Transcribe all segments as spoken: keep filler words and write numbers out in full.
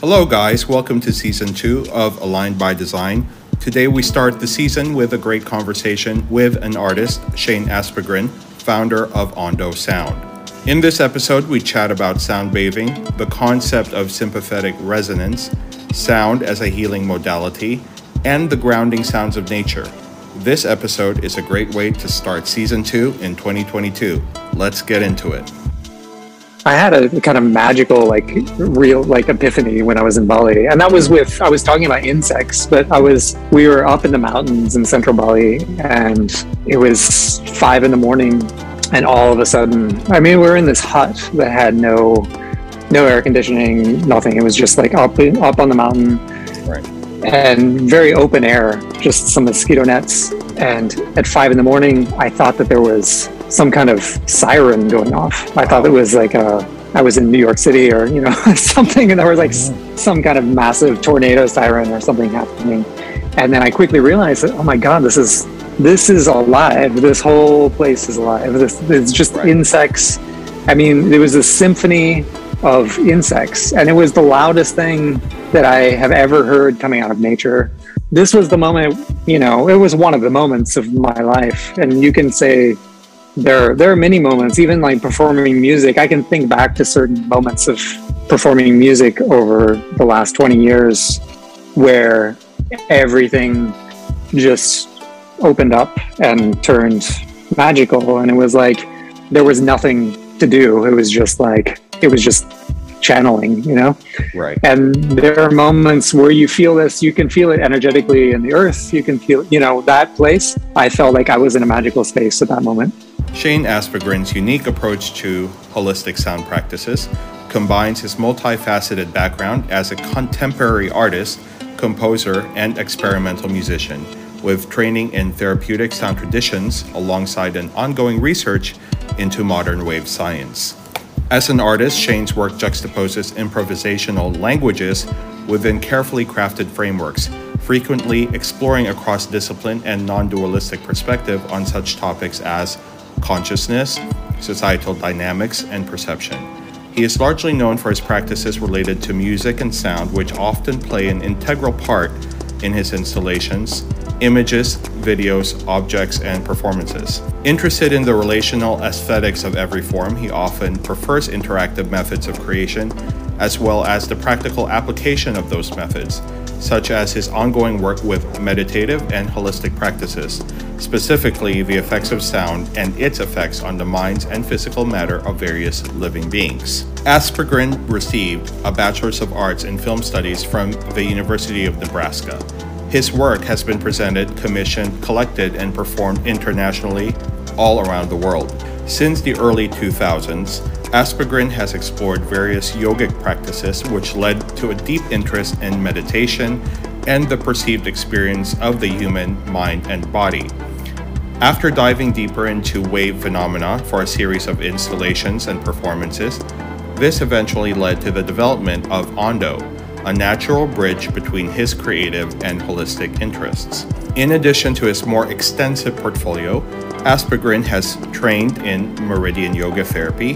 Hello guys, welcome to season two of Aligned by Design. Today we start the season with a great conversation with an artist, Shane Aspegren, founder of Ondo Sound. In this episode, we chat about sound bathing, the concept of sympathetic resonance, sound as a healing modality, and the grounding sounds of nature. This episode is a great way to start season two in twenty twenty-two. Let's get into it. I had a kind of magical, like real, like epiphany when I was in Bali. And that was with, I was talking about insects, but I was, we were up in the mountains in central Bali and it was five in the morning. And all of a sudden, I mean, we were in this hut that had no, no air conditioning, nothing. It was just like up, up on the mountain, right, and very open air, just some mosquito nets. And at five in the morning, I thought that there was some kind of siren going off. I thought it was like a, I was in New York City or, you know, something, and there was like some kind of massive tornado siren or something happening. And then I quickly realized that, oh my God, this is, this is alive. This whole place is alive. This, it's just right. Insects. I mean, there was a symphony of insects, and it was the loudest thing that I have ever heard coming out of nature. This was the moment, you know, it was one of the moments of my life. And you can say, There, there are many moments, even like performing music. I can think back to certain moments of performing music over the last twenty years where everything just opened up and turned magical. And it was like, there was nothing to do. It was just like, it was just channeling, you know? Right. And there are moments where you feel this, you can feel it energetically in the earth. You can feel, you know, that place. I felt like I was in a magical space at that moment. Shane Aspegren's unique approach to holistic sound practices combines his multifaceted background as a contemporary artist, composer, and experimental musician with training in therapeutic sound traditions alongside an ongoing research into modern wave science. As an artist, Shane's work juxtaposes improvisational languages within carefully crafted frameworks, frequently exploring a cross-discipline and non-dualistic perspective on such topics as consciousness, societal dynamics, and perception. He is largely known for his practices related to music and sound, which often play an integral part in his installations, images, videos, objects, and performances. Interested in the relational aesthetics of every form, he often prefers interactive methods of creation, as well as the practical application of those methods, such as his ongoing work with meditative and holistic practices, specifically the effects of sound and its effects on the minds and physical matter of various living beings. Aspegren received a Bachelor's of Arts in Film Studies from the University of Nebraska. His work has been presented, commissioned, collected, and performed internationally all around the world. Since the early two thousands, Aspegren has explored various yogic practices which led to a deep interest in meditation and the perceived experience of the human mind and body. After diving deeper into wave phenomena for a series of installations and performances, this eventually led to the development of Ondo, a natural bridge between his creative and holistic interests. In addition to his more extensive portfolio, Aspegren has trained in Meridian Yoga Therapy,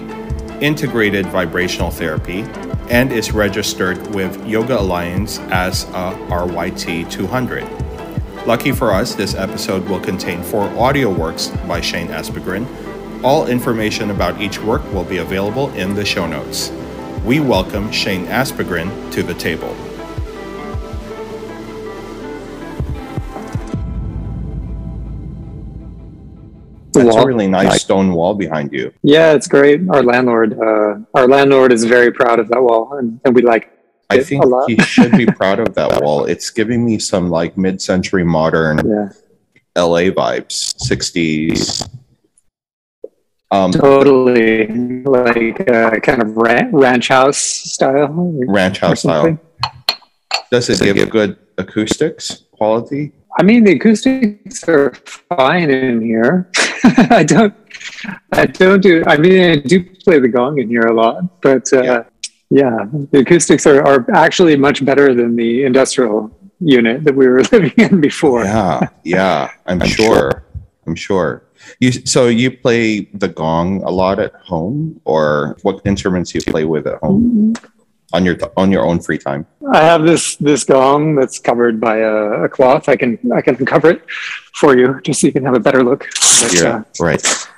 Integrated Vibrational Therapy, and is registered with Yoga Alliance as a R Y T two hundred. Lucky for us, this episode will contain four audio works by Shane Aspegren. All information about each work will be available in the show notes. We welcome Shane Aspegren to the table. That's a really nice stone wall behind you. Yeah, it's great. Our landlord, uh, our landlord is very proud of that wall, and, and we like it I think a lot. He should be proud of that wall. It's giving me some like mid-century modern yeah. L A vibes, sixties. Um, totally, like uh, kind of ran- ranch house style. Ranch house style. Does it give good acoustics quality? I mean, the acoustics are fine in here. I don't, I don't do. I mean, I do play the gong in here a lot, but uh, yeah. yeah, the acoustics are, are actually much better than the industrial unit that we were living in before. Yeah, yeah, I'm, I'm sure. sure. I'm sure. You, so you play the gong a lot at home, or what instruments you play with at home? on your on your own free time? I have this this gong that's covered by a, a cloth. I can I can uncover it for you just so you can have a better look. But, yeah, uh, right.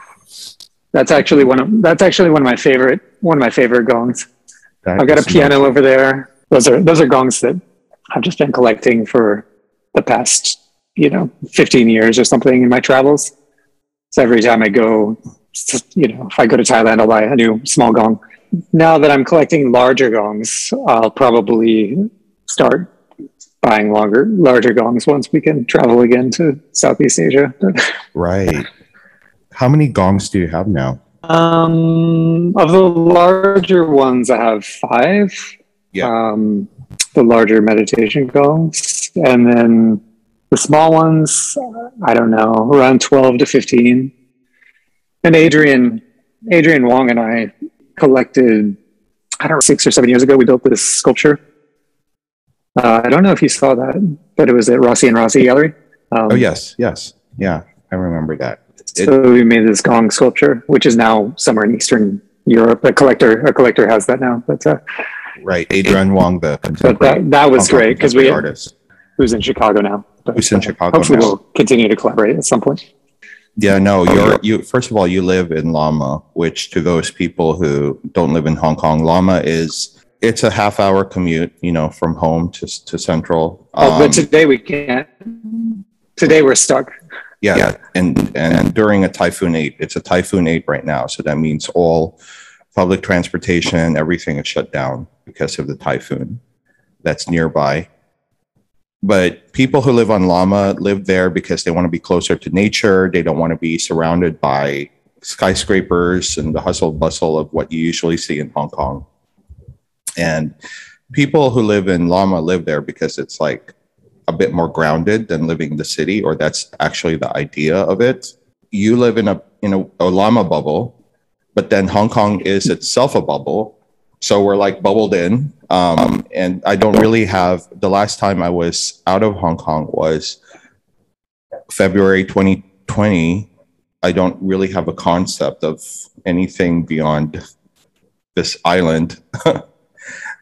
That's actually one of that's actually one of my favorite one of my favorite gongs. That I've got a piano amazing. over there. Those are those are gongs that I've just been collecting for the past you know fifteen years or something in my travels. So every time I go, you know, if I go to Thailand, I'll buy a new small gong. Now that I'm collecting larger gongs, I'll probably start buying longer, larger gongs once we can travel again to Southeast Asia. Right. How many gongs do you have now? Um, of the larger ones, I have five. Yeah. Um, the larger meditation gongs. And then the small ones, I don't know, around twelve to fifteen. And Adrian, Adrian Wong and I collected, I don't know, six or seven years ago, we built this sculpture. Uh, I don't know if you saw that, but it was at Rossi and Rossi Gallery. Um, oh, yes, yes. Yeah, I remember that. It, so we made this gong sculpture, which is now somewhere in Eastern Europe. A collector, a collector has that now. But uh, right, Adrian Wong, the but that, that was Hong great because we artist who's in Chicago now. But, who's in uh, Chicago hopefully now. We'll continue to collaborate at some point. Yeah, no, you're, you, first of all, you live in Lamma, which to those people who don't live in Hong Kong, Lamma is, it's a half hour commute, you know, from home to, to Central. Um, oh, but today we can't, today we're stuck. Yeah, yeah. And, and during a Typhoon eight, it's a Typhoon eight right now. So that means all public transportation, everything is shut down because of the typhoon that's nearby. But people who live on Lamma live there because they want to be closer to nature. They don't want to be surrounded by skyscrapers and the hustle and bustle of what you usually see in Hong Kong. And people who live in Lamma live there because it's like a bit more grounded than living in the city, or that's actually the idea of it. You live in a, in a, a Lamma bubble, but then Hong Kong is itself a bubble. So we're like bubbled in. Um, and I don't really have, the last time I was out of Hong Kong was February twenty twenty. I don't really have a concept of anything beyond this island that,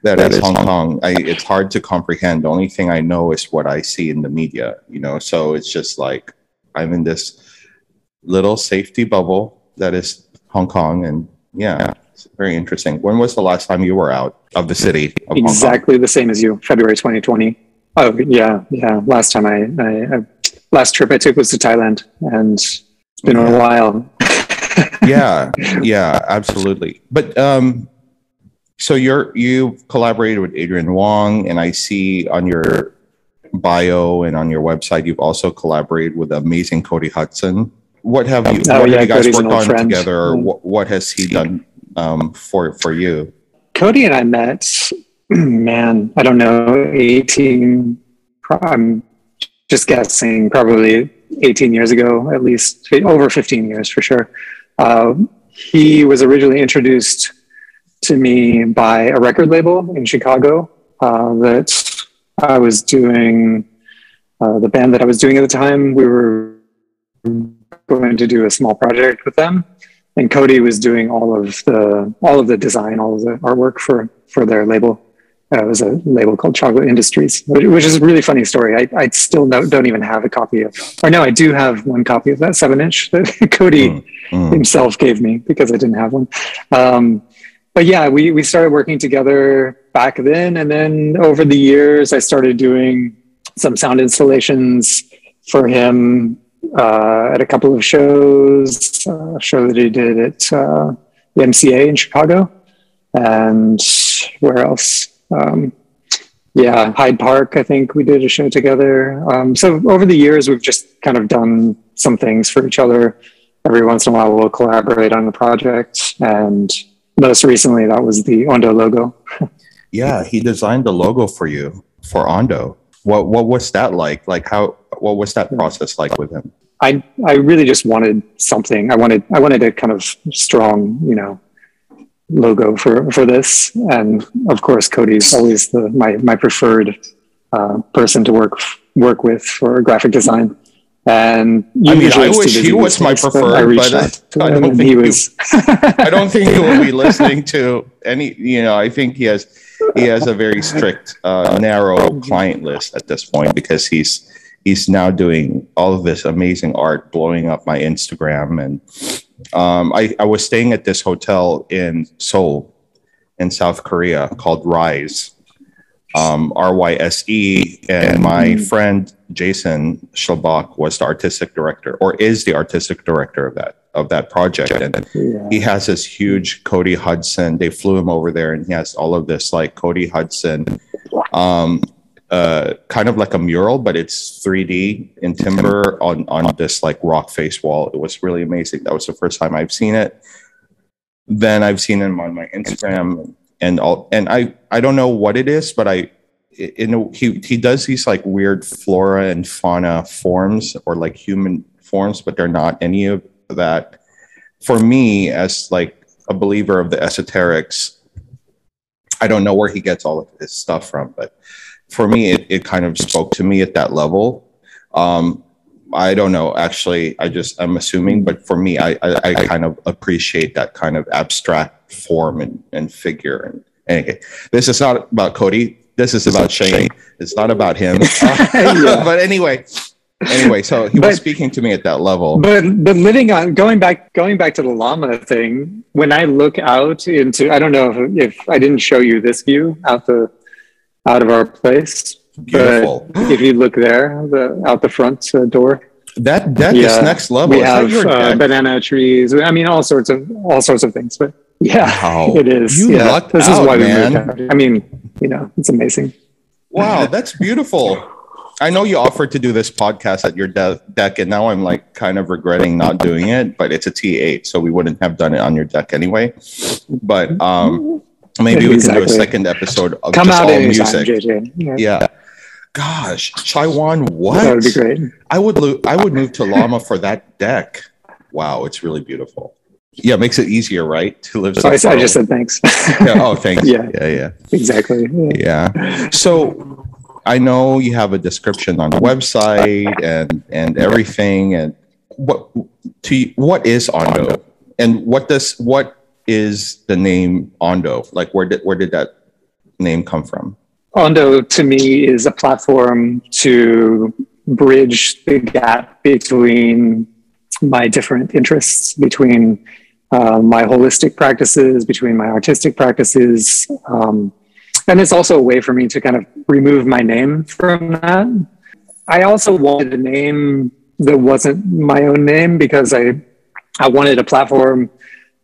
that is Hong Kong. I, it's hard to comprehend. The only thing I know is what I see in the media, you know? So it's just like, I'm in this little safety bubble that is Hong Kong. And yeah. It's very interesting. When was the last time you were out of the city? Of exactly the same as you, February twenty twenty. Oh, yeah, yeah. Last time I, I, I last trip I took was to Thailand, and it's been yeah. a while. yeah, yeah, absolutely. But um, so you're you collaborated with Adrian Wong, and I see on your bio and on your website you've also collaborated with the amazing Cody Hudson. What have you? Oh, what yeah, have you guys Cody's worked on friend. together? Or mm. what, what has he done? Um, for, for you? Cody and I met, man, I don't know, eighteen, I'm just guessing, probably eighteen years ago, at least, over fifteen years for sure. Uh, he was originally introduced to me by a record label in Chicago uh, that I was doing, uh, the band that I was doing at the time, we were going to do a small project with them. And Cody was doing all of the all of the design, all of the artwork for for their label. Uh, it was a label called Chocolate Industries, which is a really funny story. I, I still don't, don't even have a copy of, or no, I do have one copy of that seven inch that Cody mm, mm. himself gave me because I didn't have one. Um, but yeah, we we started working together back then, and then over the years, I started doing some sound installations for him. Uh, at a couple of shows, uh, a show that he did at uh, the M C A in Chicago, and where else? Um, yeah, Hyde Park, I think we did a show together. Um, so over the years, we've just kind of done some things for each other. Every once in a while, we'll collaborate on the project, and most recently, that was the Ondo logo. Yeah, he designed the logo for you, for Ondo. What what was that like? Like how what was that process like with him? I I really just wanted something. I wanted I wanted a kind of strong, you know, logo for, for this. And of course, Cody's always the my my preferred uh, person to work work with for graphic design. And I mean, I wish he was my preferred, but I, I don't think he was. I don't think he will be listening to any. You know, I think he has he has a very strict, uh, narrow client list at this point, because he's he's now doing all of this amazing art, blowing up my Instagram. And um, I I was staying at this hotel in Seoul, in South Korea, called Rise. Um, R Y S E, and my friend Jason Schlobach was the artistic director, or is the artistic director of that of that project. And yeah. he has this huge Cody Hudson. They flew him over there, and he has all of this like Cody Hudson, um, uh, kind of like a mural, but it's three D in timber on on this like rock face wall. It was really amazing. That was the first time I've seen it. Then I've seen him on my Instagram. And all, and I, I don't know what it is, but I, you know, he, he does these like weird flora and fauna forms, or like human forms, but they're not any of that. For me, as like a believer of the esoterics, I don't know where he gets all of this stuff from, but for me, it, it kind of spoke to me at that level. Um, I don't know, actually, I just, I'm assuming, but for me, I, I, I kind of appreciate that kind of abstract form and, and figure. And anyway, this is not about Cody. This is about Shane. Shane. It's not about him. But anyway, anyway, so he but, was speaking to me at that level. But, but living on, going back, going back to the llama thing, when I look out into, I don't know if, if I didn't show you this view out the, out of our place. Beautiful. But if you look there, the, out the front uh, door, that deck yeah, is next level. We have uh, banana trees. I mean, all sorts of all sorts of things. But yeah, wow. it is. You yeah. lucked this out, is why man. we moved out. I mean, you know, it's amazing. Wow, that's beautiful. I know you offered to do this podcast at your de deck, and now I'm like kind of regretting not doing it. But it's a T eight, so we wouldn't have done it on your deck anyway. But um, maybe we exactly. can do a second episode of Come just out all music. J J. Yeah. yeah. Gosh, Chaiwan, what? That would be great. I would, lo I would move to Lamma for that deck. Wow, it's really beautiful. Yeah, it makes it easier, right? To live. So I, I just said thanks. yeah, oh, thanks. Yeah, yeah, yeah. Exactly. Yeah. yeah. So I know you have a description on the website and and everything. And what to what is Ondo, and what does what is the name Ondo? Like, where did where did that name come from? Ondo, to me, is a platform to bridge the gap between my different interests, between uh, my holistic practices, between my artistic practices. Um, and it's also a way for me to kind of remove my name from that. I also wanted a name that wasn't my own name, because I, I wanted a platform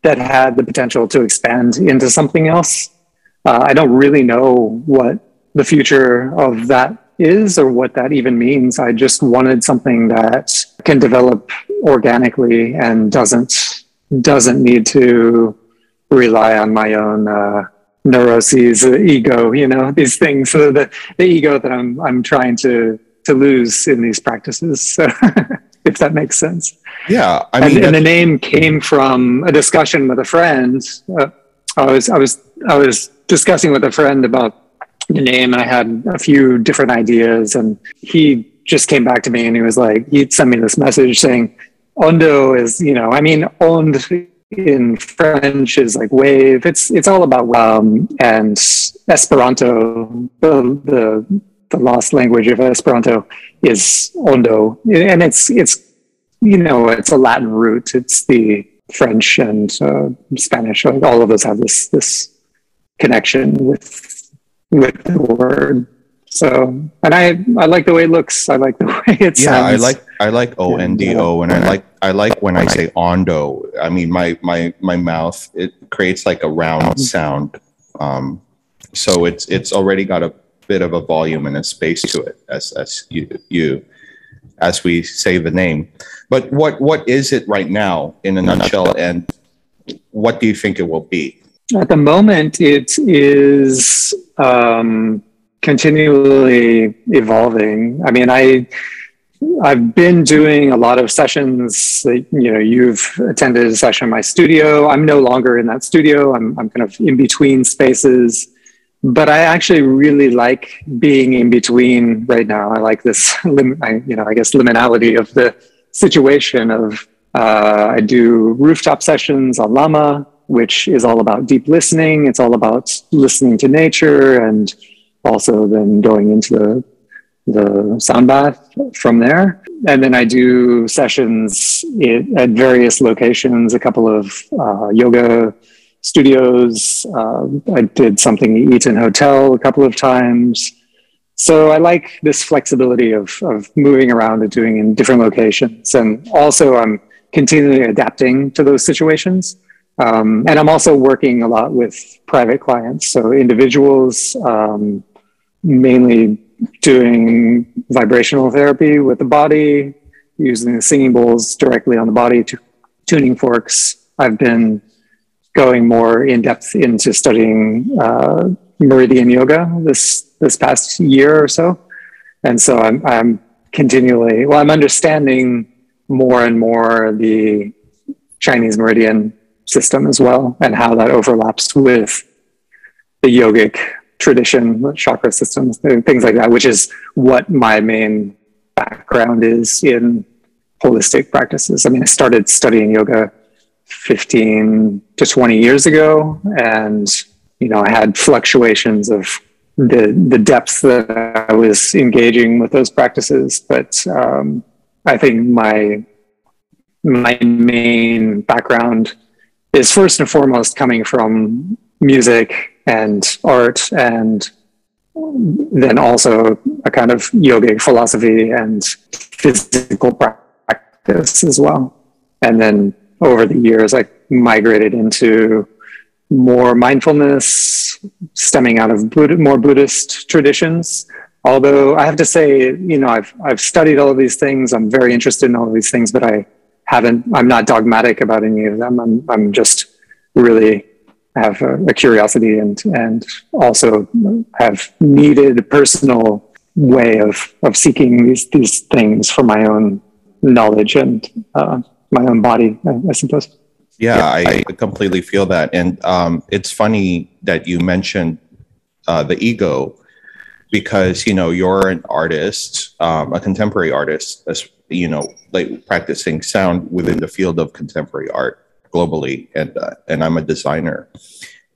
that had the potential to expand into something else. Uh, I don't really know what the future of that is, or what that even means. I just wanted something that can develop organically and doesn't doesn't need to rely on my own uh, neuroses, uh, ego, you know, these things. So the the ego that I'm I'm trying to to lose in these practices, so if that makes sense. Yeah, I mean, and, and the name came from a discussion with a friend. Uh, I was I was I was discussing with a friend about the name, and I had a few different ideas, and he just came back to me and he was like, he'd send me this message saying, Ondo is, you know, I mean, Ond in French is like wave. It's, it's all about, um, and Esperanto, the, the, the lost language of Esperanto is Ondo. And it's, it's, you know, it's a Latin root. It's the French and uh, Spanish. All of those have this, this connection with, with the word. So, and I I like the way it looks. I like the way it yeah, sounds. Yeah, I like I like O N D O, and I like I like when I say Ondo. I mean, my my my mouth, it creates like a round sound. Um, so it's it's already got a bit of a volume and a space to it, as as you you as we say the name. But what what is it right now in a nutshell, and what do you think it will be? At the moment, it is um, continually evolving. I mean, I, I've been doing a lot of sessions. That, you know, you've attended a session in my studio. I'm no longer in that studio. I'm, I'm kind of in between spaces. But I actually really like being in between right now. I like this, lim- I, you know, I guess liminality of the situation of, uh, I do rooftop sessions on Lamma, which is all about deep listening. It's all about listening to nature and also then going into the, the sound bath from there. And then I do sessions in, at various locations, a couple of uh, yoga studios. Uh, I did something in Eaton Hotel a couple of times. So I like this flexibility of, of moving around and doing in different locations. And also I'm continually adapting to those situations. Um, and I'm also working a lot with private clients, so individuals, um, mainly doing vibrational therapy with the body, using the singing bowls directly on the body, to tuning forks. I've been going more in depth into studying uh, Meridian Yoga this this past year or so, and so I'm I'm continually well, I'm understanding more and more the Chinese Meridian system as well, and how that overlaps with the yogic tradition, chakra systems, things like that, which is what my main background is in holistic practices. I mean, I started studying yoga fifteen to twenty years ago, and, you know, I had fluctuations of the, the depth that I was engaging with those practices. But um, I think my, my main background is first and foremost coming from music and art, and then also a kind of yogic philosophy and physical practice as well. And then over the years, I migrated into more mindfulness, stemming out of Buddha, more Buddhist traditions. Although I have to say, you know, I've, I've studied all of these things. I'm very interested in all of these things, but I haven't, I'm not dogmatic about any of them. I'm, I'm just really have a, a curiosity and, and also have needed a personal way of, of seeking these, these things for my own knowledge and uh, my own body, I, I suppose. Yeah, yeah, I completely feel that. And um, it's funny that you mentioned uh, the ego, because, you know, you're an artist, um, a contemporary artist, as you know, like practicing sound within the field of contemporary art globally. And, uh, and I'm a designer.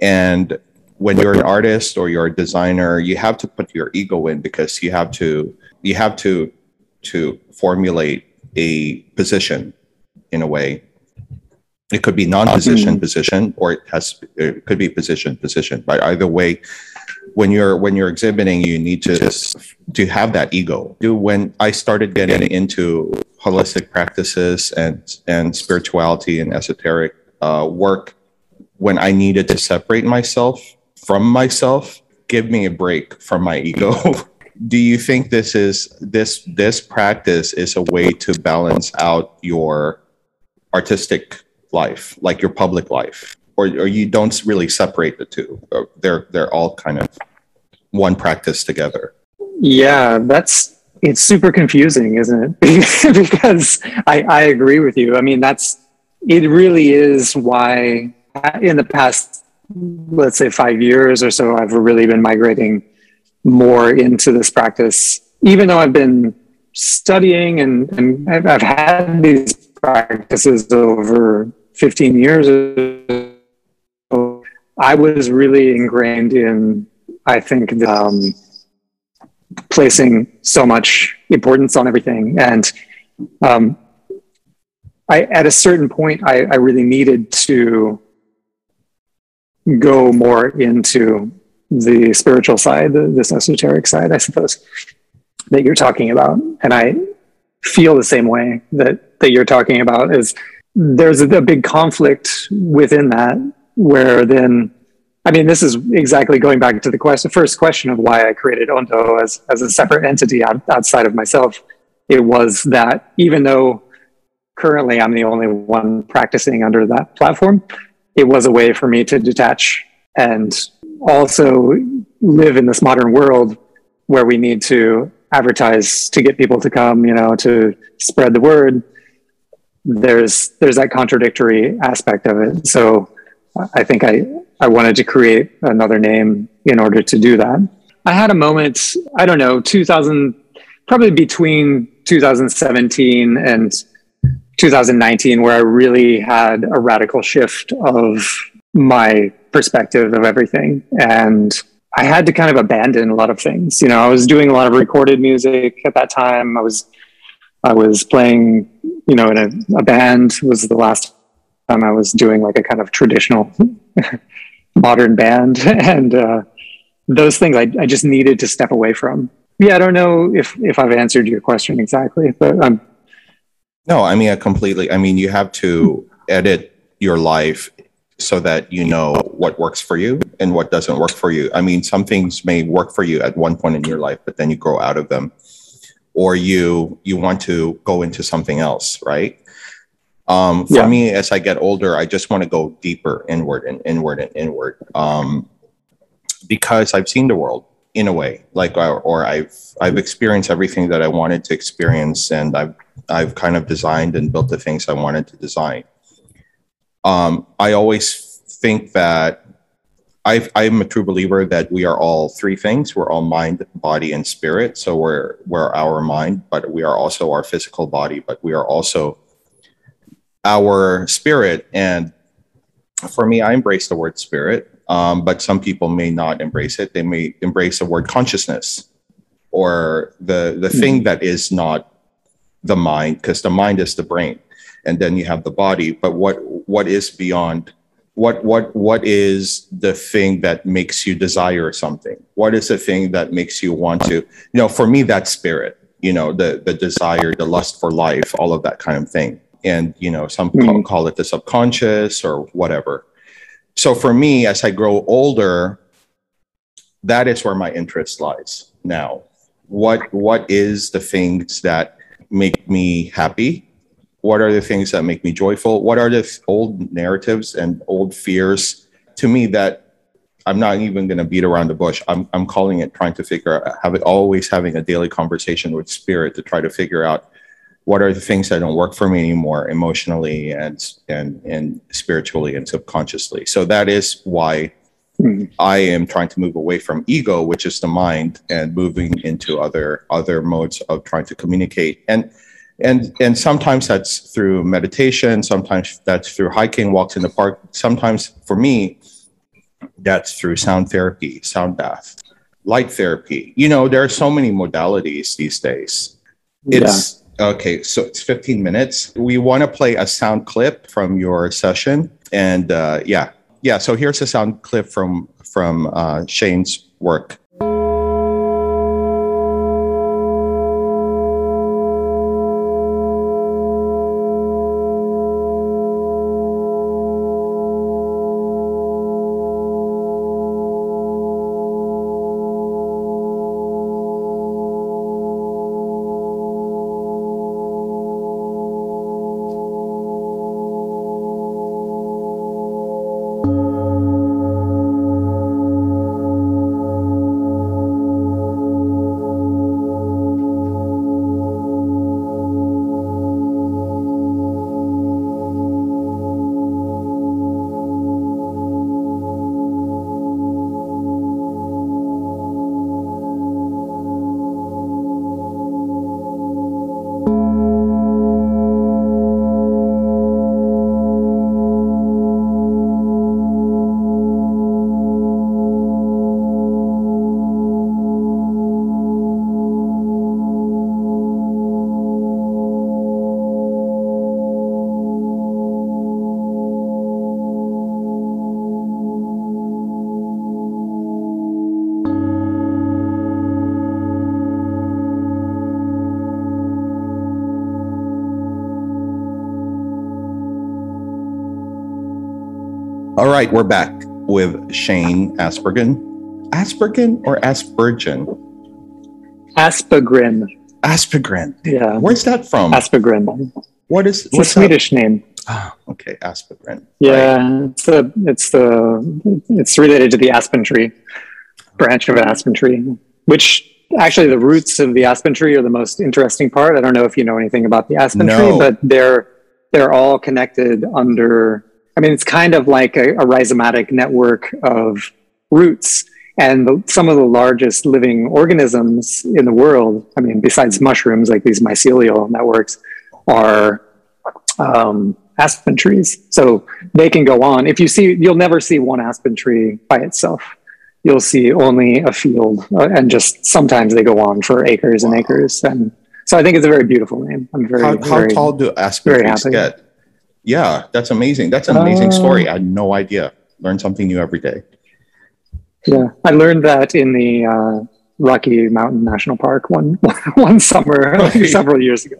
And when you're an artist or you're a designer, you have to put your ego in, because you have to, you have to, to formulate a position in a way. It could be non-position position, or it has, it could be position position, but either way, when you're, when you're exhibiting, you need to, to have that ego. When I started getting into holistic practices and, and spirituality and esoteric uh, work, when I needed to separate myself from myself, give me a break from my ego. Do you think this is, this, this practice is a way to balance out your artistic life, like your public life? Or, or you don't really separate the two? They're they're all kind of one practice together. Yeah, that's it's super confusing, isn't it? Because I, I agree with you. I mean, that's it really is why in the past, let's say five years or so, I've really been migrating more into this practice, even though I've been studying and, and I've, I've had these practices over fifteen years or so. I was really ingrained in, I think, the, um, placing so much importance on everything. And um, I, at a certain point, I, I really needed to go more into the spiritual side, the, this esoteric side, I suppose, that you're talking about. And I feel the same way that, that you're talking about. Is there's a, a big conflict within that, where then, I mean, this is exactly going back to the question, first question of why I created Ondo as, as a separate entity out, outside of myself. It was that even though currently I'm the only one practicing under that platform, it was a way for me to detach and also live in this modern world where we need to advertise to get people to come, you know, to spread the word. There's, there's that contradictory aspect of it. So I think I, I wanted to create another name in order to do that. I had a moment, I don't know, two thousand, probably between two thousand seventeen and two thousand nineteen, where I really had a radical shift of my perspective of everything. And I had to kind of abandon a lot of things. You know, I was doing a lot of recorded music at that time. I was, I was playing, you know, in a, a band was the last time I was doing like a kind of traditional modern band. And uh, those things I, I just needed to step away from. Yeah, I don't know if, if I've answered your question exactly, but I'm. No, I mean, I completely, I mean, you have to edit your life so that you know what works for you and what doesn't work for you. I mean, some things may work for you at one point in your life, but then you grow out of them, or you you want to go into something else, right? Um, for yeah. me, as I get older, I just want to go deeper inward and inward and inward, um, because I've seen the world in a way, like, or, or I've I've experienced everything that I wanted to experience, and I've I've kind of designed and built the things I wanted to design. Um, I always think that I've, I'm a true believer that we are all three things. We're all mind, body, and spirit. So we're, we're our mind, but we are also our physical body, but we are also our spirit. And for me, I embrace the word spirit, um, but some people may not embrace it. They may embrace the word consciousness, or the, the thing that is not the mind, because the mind is the brain. And then you have the body, but what what is beyond? What what what is the thing that makes you desire something? What is the thing that makes you want to? You know, for me, that's spirit. You know, the the desire, the lust for life, all of that kind of thing. And you know, some mm-hmm. call, call it the subconscious or whatever. So for me, as I grow older, that is where my interest lies now. What what is the things that make me happy? What are the things that make me joyful? What are the old narratives and old fears to me that I'm not even going to beat around the bush? I'm, I'm calling it trying to figure out, have it, always having a daily conversation with spirit to try to figure out what are the things that don't work for me anymore emotionally and, and, and spiritually and subconsciously. So that is why I am trying to move away from ego, which is the mind, and moving into other, other modes of trying to communicate. And And and sometimes that's through meditation, sometimes that's through hiking, walks in the park. Sometimes, for me, that's through sound therapy, sound bath, light therapy. You know, there are so many modalities these days. It's, yeah. Okay, so it's fifteen minutes. We want to play a sound clip from your session. And uh, yeah, yeah, so here's a sound clip from, from uh, Shane's work. All right, we're back with Shane Aspegren. Aspegren or Aspergen? Aspegren. Aspegren. Yeah. Where's that from? Aspegren. What is it's what's a Swedish that? name? Ah, oh, okay, Aspegren. Yeah, right. it's the it's the it's related to the aspen tree, branch of an aspen tree. Which actually, the roots of the aspen tree are the most interesting part. I don't know if you know anything about the aspen no. tree, but they're they're all connected under I mean, it's kind of like a, a rhizomatic network of roots, and the, some of the largest living organisms in the world, I mean, besides mushrooms, like these mycelial networks, are um, aspen trees. So they can go on. If you see, you'll never see one aspen tree by itself. You'll see only a field, uh, and just sometimes they go on for acres and acres. And so I think it's a very beautiful name. I'm very, how, how very, tall do aspen trees happy. get? Yeah, that's amazing. That's an amazing uh, story. I had no idea. Learn something new every day. Yeah, I learned that in the uh, Rocky Mountain National Park one one summer, right. several years ago.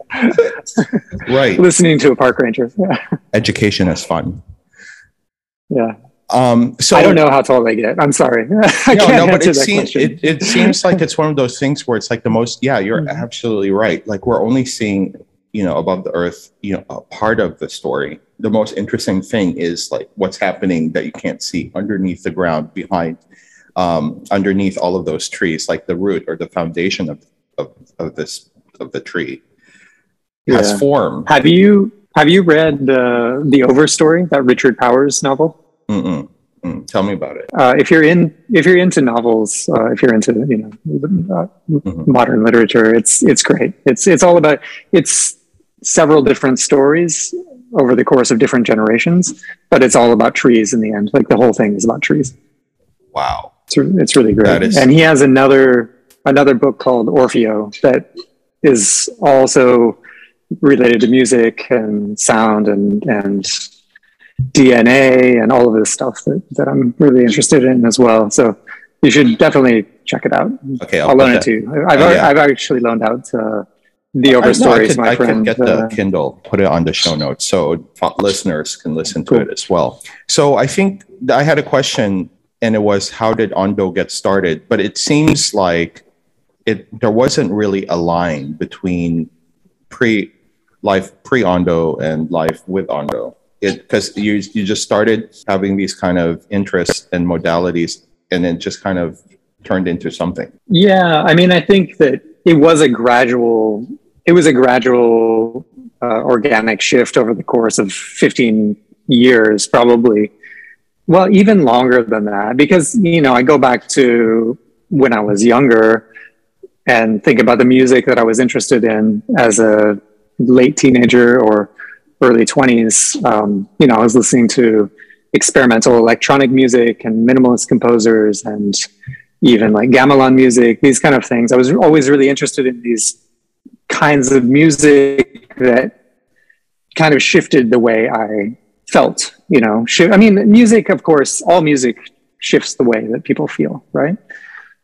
Right. Listening to a park ranger. Yeah. Education is fun. Yeah. Um, so I don't know how tall they get. I'm sorry. I no, no, but it seems it, it seems like it's one of those things where it's like the most. Yeah, you're mm-hmm. absolutely right. Like we're only seeing, you know, above the earth, you know, a part of the story. The most interesting thing is like what's happening that you can't see underneath the ground, behind, um, underneath all of those trees, like the root or the foundation of of, of this of the tree yeah. has form. Have you have you read uh, the Overstory, that Richard Powers novel? Mm-mm. Mm. Tell me about it. Uh, if you're in, if you're into novels, uh, if you're into you know uh, mm-hmm. modern literature, it's it's great. It's it's all about it's. several different stories over the course of different generations, but it's all about trees in the end. Like the whole thing is about trees. Wow. It's, re it's really great. Is... And he has another, another book called Orfeo that is also related to music and sound and, and D N A and all of this stuff that, that I'm really interested in as well. So you should definitely check it out. Okay. I'll, I'll loan it to you. I've, oh, yeah. I've actually loaned out, uh, The Overstory is my I friend. I can get the uh, Kindle, put it on the show notes so listeners can listen to cool. it as well. So I think I had a question, and it was, how did Ondo get started? But it seems like it there wasn't really a line between pre life pre Ondo and life with Ondo. It because you you just started having these kind of interests and modalities, and it just kind of turned into something. Yeah, I mean, I think that it was a gradual. It was a gradual uh, organic shift over the course of fifteen years, probably. Well, even longer than that, because, you know, I go back to when I was younger and think about the music that I was interested in as a late teenager or early twenties. Um, you know, I was listening to experimental electronic music and minimalist composers and even like gamelan music, these kind of things. I was always really interested in these kinds of music that kind of shifted the way I felt, you know. I mean, music, of course, all music shifts the way that people feel, right?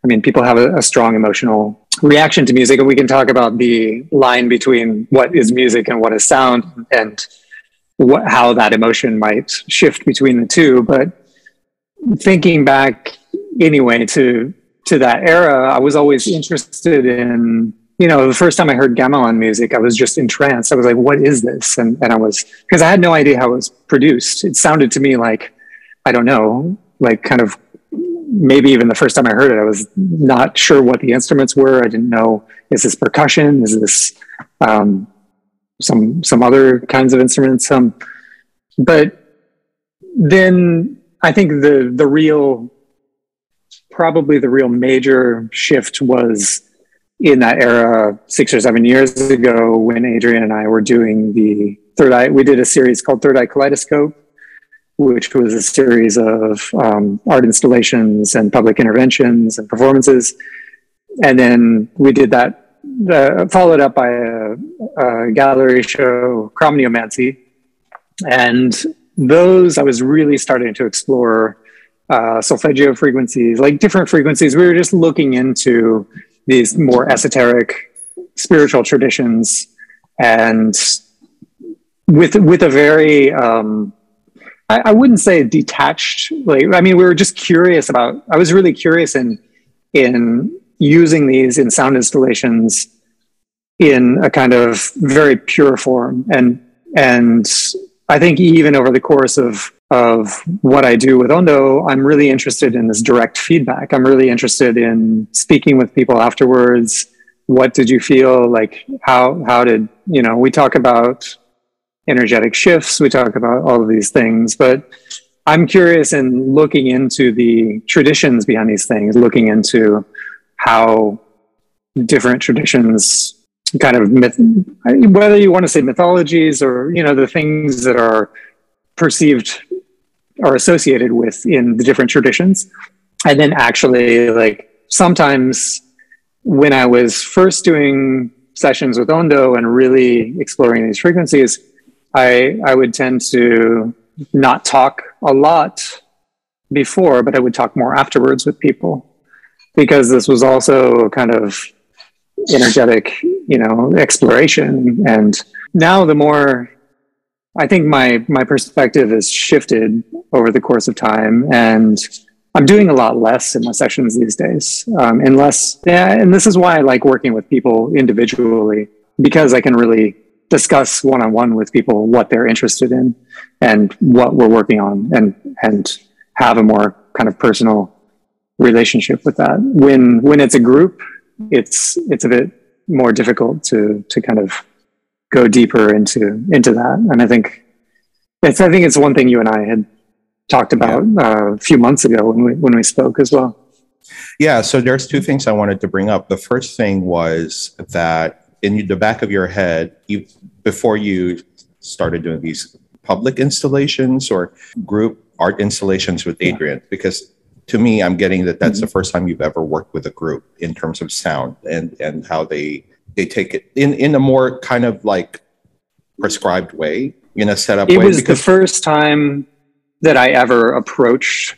I mean, people have a, a strong emotional reaction to music, and we can talk about the line between what is music and what is sound and what, how that emotion might shift between the two. But thinking back anyway to, to that era, I was always interested in, you know, the first time I heard gamelan music, I was just entranced. I was like, what is this? And, and I was, because I had no idea how it was produced. It sounded to me like, I don't know, like kind of, maybe even the first time I heard it, I was not sure what the instruments were. I didn't know, is this percussion? Is this um, some, some other kinds of instruments? Um, but then I think the, the real, probably the real major shift was in that era, six or seven years ago, when Adrian and I were doing the Third Eye, we did a series called Third Eye Kaleidoscope, which was a series of um, art installations and public interventions and performances. And then we did that, uh, followed up by a, a gallery show, Cromneomancy. And those, I was really starting to explore uh, solfeggio frequencies, like different frequencies. We were just looking into these more esoteric spiritual traditions, and with with a very um, I, I wouldn't say detached. Like I mean, we were just curious about. I was really curious in in using these in sound installations in a kind of very pure form, and and I think even over the course of of what I do with Ondo, I'm really interested in this direct feedback. I'm really interested in speaking with people afterwards. What did you feel? Like, how, how did, you know, we talk about energetic shifts. We talk about all of these things, but I'm curious in looking into the traditions behind these things, looking into how different traditions kind of myth, whether you want to say mythologies or, you know, the things that are perceived or associated with in the different traditions. And then actually, like, sometimes when I was first doing sessions with Ondo and really exploring these frequencies, I, I would tend to not talk a lot before, but I would talk more afterwards with people, because this was also kind of energetic, you know, exploration. And now the more, I think my, my perspective has shifted over the course of time, and I'm doing a lot less in my sessions these days. Um, and less, yeah, and this is why I like working with people individually, because I can really discuss one-on-one with people what they're interested in and what we're working on, and, and have a more kind of personal relationship with that. When, when it's a group, it's, it's a bit more difficult to, to kind of go deeper into, into that. And I think it's, I think it's one thing you and I had talked about uh, a few months ago when we, when we spoke as well. Yeah. So there's two things I wanted to bring up. The first thing was that in the back of your head, you, before you started doing these public installations or group art installations with Adrian, yeah. because to me, I'm getting that that's mm-hmm. the first time you've ever worked with a group in terms of sound and, and how they, they take it in, in a more kind of like prescribed way, in a set up way. It was the first time that I ever approached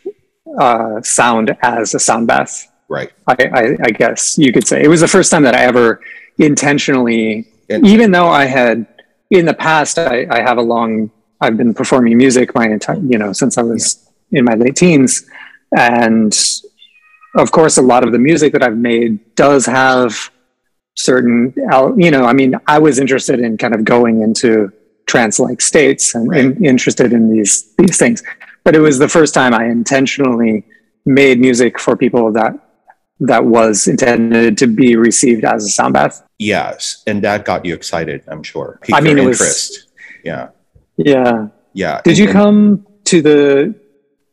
uh, sound as a sound bath. Right. I, I, I guess you could say it was the first time that I ever intentionally, and, even though I had in the past, I, I have a long, I've been performing music my entire, you know, since I was yeah. in my late teens. And of course, a lot of the music that I've made does have certain, you know, I mean, I was interested in kind of going into trance-like states and, right. and interested in these, these things. But it was the first time I intentionally made music for people that, that was intended to be received as a sound bath. Yes. And that got you excited, I'm sure. Piqued I mean, your it interest. Was, yeah. Yeah. Yeah. Did and, you come to the,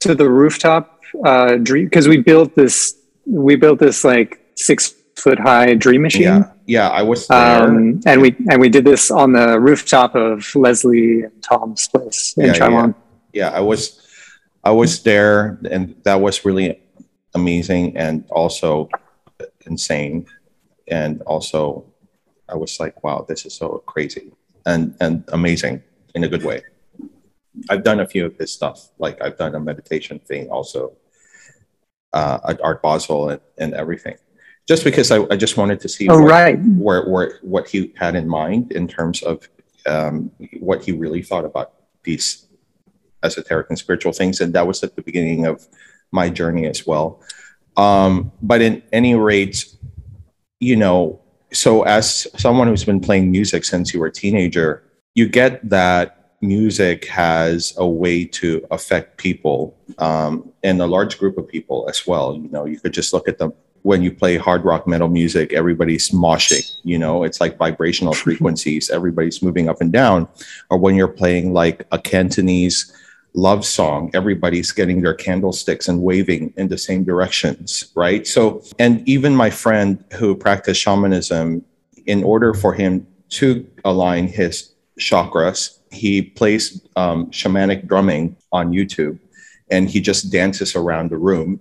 to the rooftop? Uh, dream, because we built this, we built this like six foot high dream machine. Yeah, yeah, I was there. Um, and we and we did this on the rooftop of Leslie and Tom's place in yeah, Chaiwan. Yeah. yeah, I was, I was there, and that was really amazing and also insane, and also I was like, wow, this is so crazy and and amazing in a good way. I've done a few of this stuff. Like I've done a meditation thing also uh, at Art Basel and, and everything, just because I, I just wanted to see oh, what, right. where, where, what he had in mind in terms of um, what he really thought about these esoteric and spiritual things. And that was at the beginning of my journey as well. Um, but in any rate, you know, so as someone who's been playing music since you were a teenager, you get that music has a way to affect people um, and a large group of people as well. You know, you could just look at them when you play hard rock metal music, everybody's moshing, you know, it's like vibrational frequencies, everybody's moving up and down. Or when you're playing like a Cantonese love song, everybody's getting their candlesticks and waving in the same directions, right? So, and even my friend who practiced shamanism, in order for him to align his chakras, he plays um, shamanic drumming on YouTube, and he just dances around the room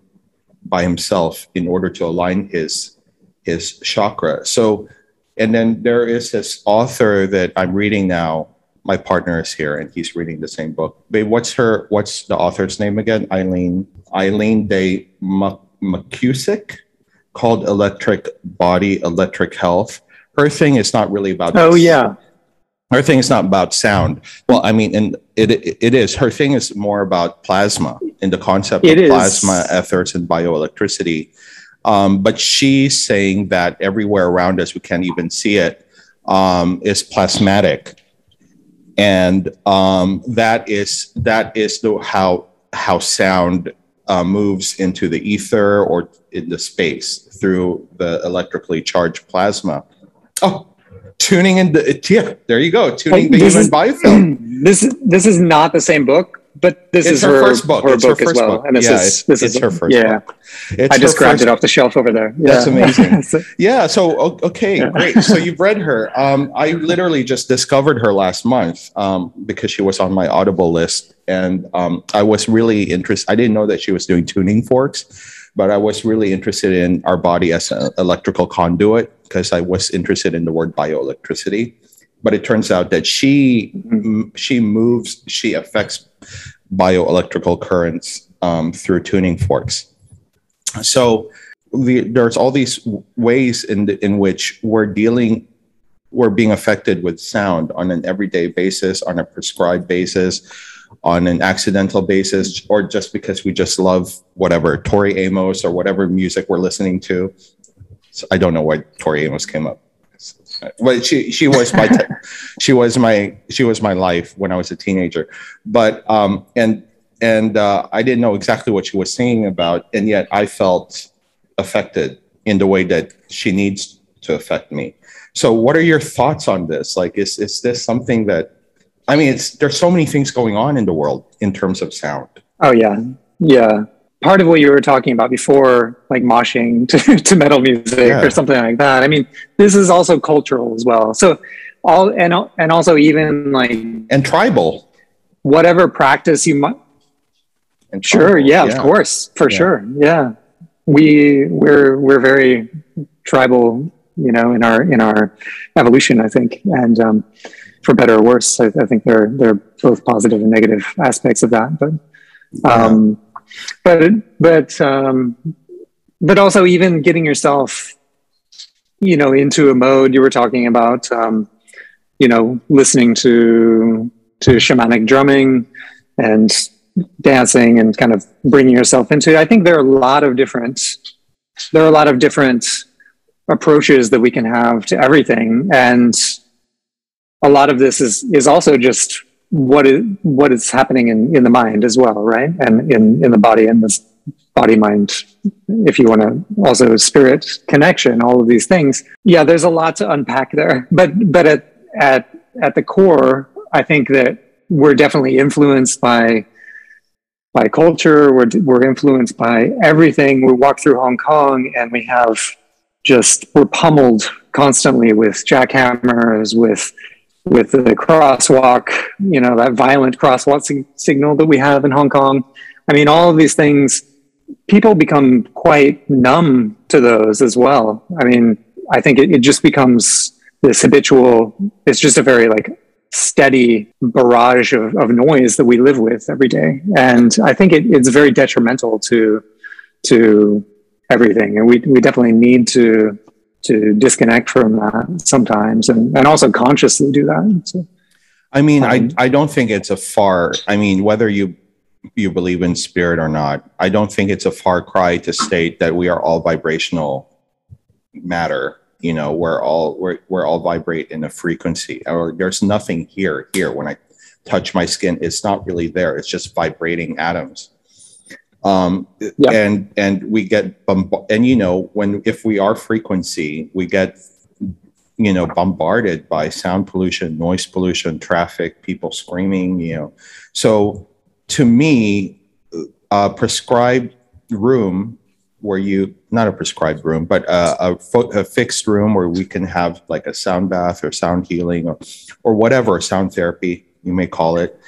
by himself in order to align his his chakra. So, and then there is this author that I'm reading now. My partner is here, and he's reading the same book. But what's her? What's the author's name again? Eileen Eileen Day McCusick, called Electric Body, Electric Health. Her thing is not really about. Oh this. yeah. Her thing is not about sound. Well, I mean, and it, it it is. Her thing is more about plasma and the concept it of is. plasma, ethers, and bioelectricity. Um, but she's saying that everywhere around us, we can't even see it, um, is plasmatic, and um, that is that is the how how sound uh, moves into the ether or in the space through the electrically charged plasma. Oh. Tuning in the, yeah, there you go. Tuning the human biofilm. This is this is not the same book, but this it's is her, her first book. Her it's book her first as well, book. and this yeah, is it's, this it's is her first. Yeah, book. It's I just grabbed it off the shelf over there. Yeah. That's amazing. yeah. So okay, yeah. great. So you've read her. Um, I literally just discovered her last month um, because she was on my Audible list, and um, I was really interested. I didn't know that she was doing tuning forks, but I was really interested in our body as an electrical conduit because I was interested in the word bioelectricity. But it turns out that she mm-hmm. she moves, she affects bioelectrical currents um, through tuning forks. So the, there's all these ways in the, in which we're dealing, we're being affected with sound on an everyday basis, on a prescribed basis, on an accidental basis, or just because we just love whatever, Tori Amos or whatever music we're listening to. So I don't know why Tori Amos came up. But she she was my te- she was my she was my life when I was a teenager, but um and and uh, I didn't know exactly what she was singing about, and yet I felt affected in the way that she needs to affect me. So, what are your thoughts on this? Like, is is this something that I mean? It's there's so many things going on in the world in terms of sound. Oh yeah, yeah. Part of what you were talking about before, like moshing to, to metal music yeah. or something like that. I mean, this is also cultural as well. So all, and, and also even like, and tribal, whatever practice you might. And tribal, sure. Yeah, yeah, of course. For yeah. sure. Yeah. We we're, we're very tribal, you know, in our, in our evolution, I think. And, um, for better or worse, I, I think there, there are both positive and negative aspects of that, but, um, yeah. But but um, but also even getting yourself, you know, into a mode you were talking about, um, you know, listening to to shamanic drumming and dancing and kind of bringing yourself into it. I think there are a lot of different there are a lot of different approaches that we can have to everything, and a lot of this is is also just. What is what is happening in, in the mind as well, right? And in, in the body and this body mind, if you want to also spirit connection, all of these things. Yeah, there's a lot to unpack there. But but at at at the core, I think that we're definitely influenced by by culture. We're we're influenced by everything. We walk through Hong Kong and we have just we're pummeled constantly with jackhammers, with with the crosswalk, you know, that violent crosswalk sig- signal that we have in Hong Kong. I mean, all of these things, people become quite numb to those as well. I mean, I think it, it just becomes this habitual, it's just a very like steady barrage of, of noise that we live with every day. And I think it, it's very detrimental to to everything. And we, we definitely need to to disconnect from that sometimes and, and also consciously do that. So, I mean, um, I, I don't think it's a far, I mean, whether you, you believe in spirit or not, I don't think it's a far cry to state that we are all vibrational matter. You know, we're all, we're, we're all vibrate in a frequency, or there's nothing here, here. When I touch my skin, it's not really there. It's just vibrating atoms. Um, yep. and, and we get, bomb- and, you know, when, if we are frequency, we get, you know, bombarded by sound pollution, noise pollution, traffic, people screaming, you know, so to me, a prescribed room where you, not a prescribed room, but a, a, fo- a fixed room where we can have like a sound bath or sound healing or, or whatever, sound therapy, you may call it,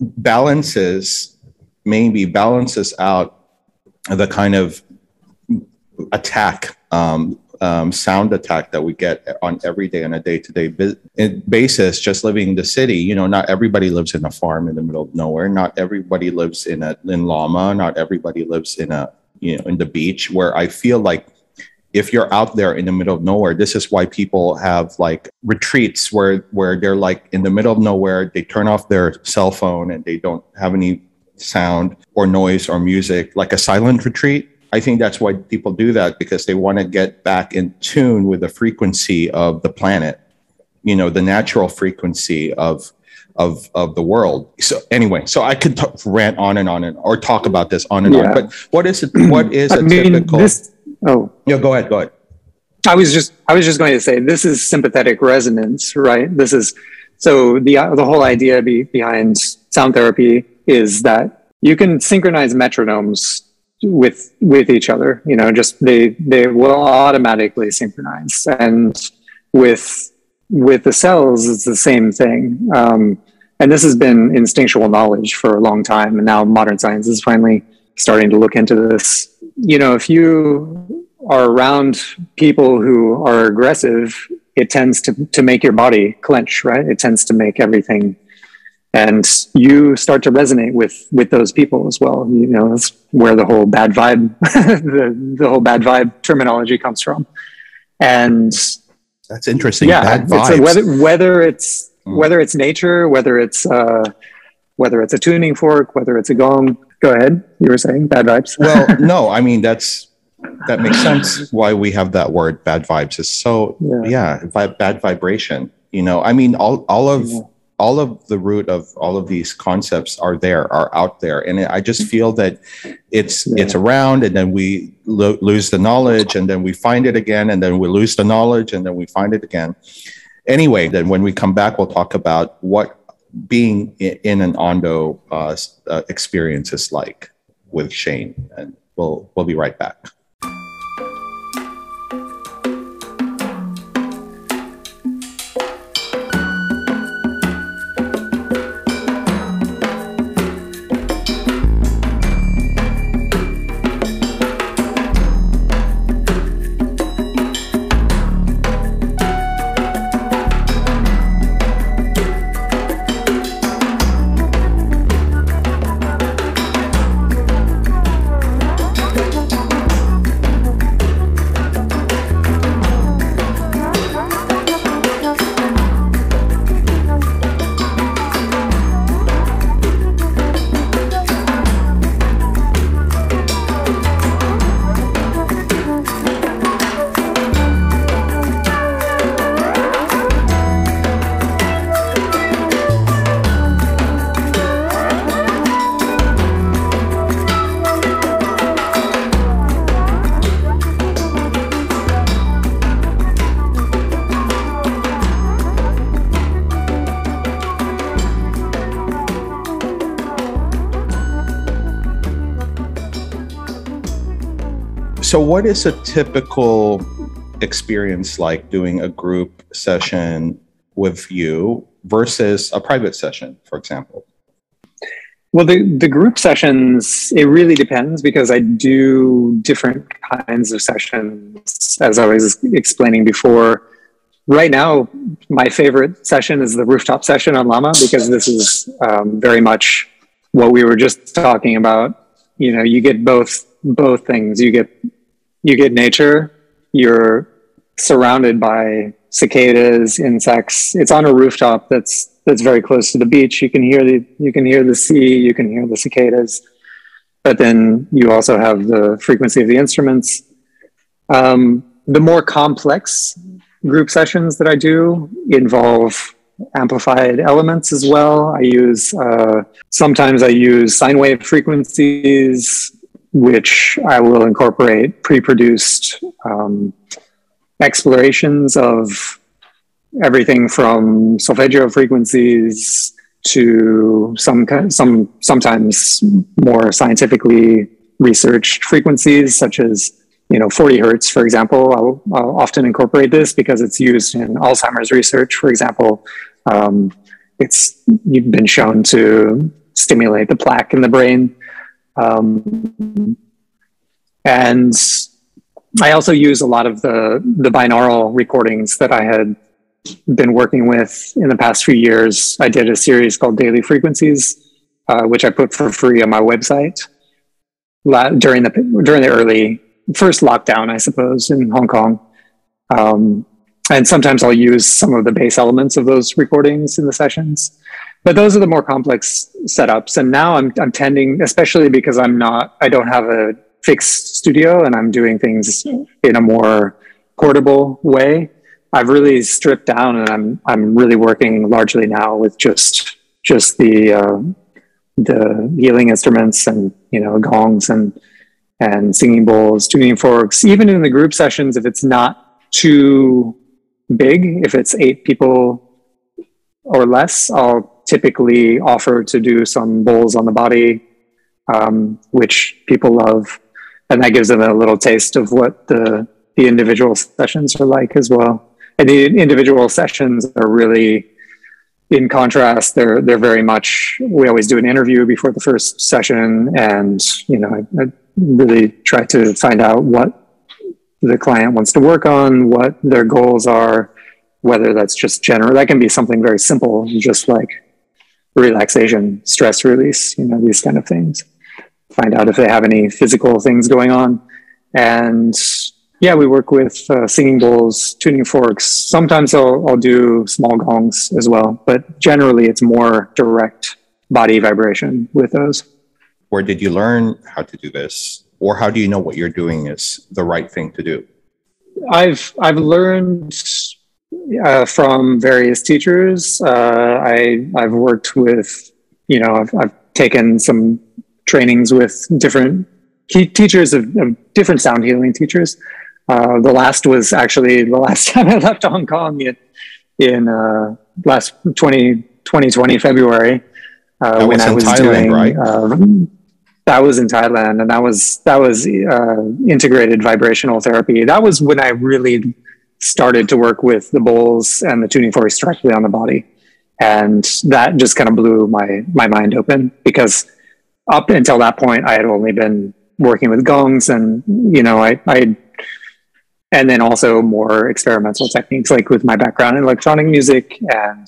balances maybe balances out the kind of attack, um, um, sound attack that we get on every day on a day-to-day bi- basis, just living in the city. You know, not everybody lives in a farm in the middle of nowhere. Not everybody lives in a in Lamma. Not everybody lives in a, you know, in the beach, where I feel like if you're out there in the middle of nowhere, this is why people have like retreats where, where they're like in the middle of nowhere, they turn off their cell phone and they don't have any sound or noise or music, like a silent retreat. I think that's why people do that, because they want to get back in tune with the frequency of the planet, you know, the natural frequency of of of the world. So anyway, so I could t- rant on and on and or talk about this on and yeah. on. But what is it? What is a I mean, typical? This, oh, yeah. Go ahead. Go ahead. I was just I was just going to say this is sympathetic resonance, right? This is So the, the whole idea be, behind sound therapy is that you can synchronize metronomes with, with each other, you know, just they, they will automatically synchronize. And with, with the cells, it's the same thing. Um, and this has been instinctual knowledge for a long time. And now modern science is finally starting to look into this. You know, if you are around people who are aggressive, it tends to, to make your body clench, right? It tends to make everything. And you start to resonate with, with those people as well. You know, that's where the whole bad vibe, the, the whole bad vibe terminology comes from. And that's interesting. Yeah, bad vibes. It's a, whether, whether it's, mm. whether it's nature, whether it's, uh, whether it's a tuning fork, whether it's a gong. Go ahead. You were saying bad vibes. Well, no, I mean, that's, that makes sense why we have that word bad vibes. Is so, yeah, yeah vi- bad vibration, you know, I mean, all, all of, yeah. all of the root of all of these concepts are there, are out there. And I just feel that it's, yeah. it's around, and then we lo- lose the knowledge, and then we find it again, and then we lose the knowledge, and then we find it again. Anyway, then when we come back, we'll talk about what being in an Ondo uh, uh, experience is like with Shane, and we'll, we'll be right back. So what is a typical experience like doing a group session with you versus a private session, for example? Well, the, the group sessions, it really depends, because I do different kinds of sessions, as I was explaining before. Right now, my favorite session is the rooftop session on Lamma, because this is um, very much what we were just talking about. You know, you get both both things. You get You get nature, you're surrounded by cicadas, insects. It's on a rooftop that's that's very close to the beach. You can hear the you can hear the sea, you can hear the cicadas. But then you also have the frequency of the instruments. Um, the more complex group sessions that I do involve amplified elements as well. I use uh, sometimes I use sine wave frequencies, which I will incorporate pre-produced um, explorations of everything from solfeggio frequencies to some kind, some sometimes more scientifically researched frequencies, such as you know forty hertz, for example. I'll, I'll often incorporate this because it's used in Alzheimer's research, for example. Um, it's you've been shown to stimulate the plaque in the brain. Um, and I also use a lot of the, the binaural recordings that I had been working with in the past few years. I did a series called Daily Frequencies, uh, which I put for free on my website La- during the, during the early first lockdown, I suppose, in Hong Kong. Um, and sometimes I'll use some of the bass elements of those recordings in the sessions. But those are the more complex setups. And now I'm, I'm tending, especially because I'm not, I don't have a fixed studio and I'm doing things in a more portable way. I've really stripped down, and I'm, I'm really working largely now with just, just the, uh, the healing instruments and, you know, gongs and, and singing bowls, tuning forks. Even in the group sessions, if it's not too big, if it's eight people, or less, I'll typically offer to do some bowls on the body, um, which people love. And that gives them a little taste of what the, the individual sessions are like as well. And the individual sessions are really, in contrast, they're, they're very much, we always do an interview before the first session. And, you know, I, I really try to find out what the client wants to work on, what their goals are, whether that's just general, that can be something very simple, just like relaxation, stress release, you know, these kind of things. Find out if they have any physical things going on. And yeah, we work with uh, singing bowls, tuning forks. Sometimes I'll, I'll do small gongs as well, but generally it's more direct body vibration with those. Where did you learn how to do this? Or how do you know what you're doing is the right thing to do? I've, I've learned uh, from various teachers. Uh, I, I've worked with, you know, I've, I've taken some trainings with different key teachers of, of different sound healing teachers. Uh, the last was actually the last time I left Hong Kong in, in uh, last twenty twenty February uh, when I was Thailand, doing. Right? Uh, that was in Thailand, and that was that was uh, integrated vibrational therapy. That was when I really started to work with the bowls and the tuning forks directly on the body, and that just kind of blew my my mind open, because up until that point I had only been working with gongs and, you know, I I. And then also more experimental techniques, like with my background in electronic music. And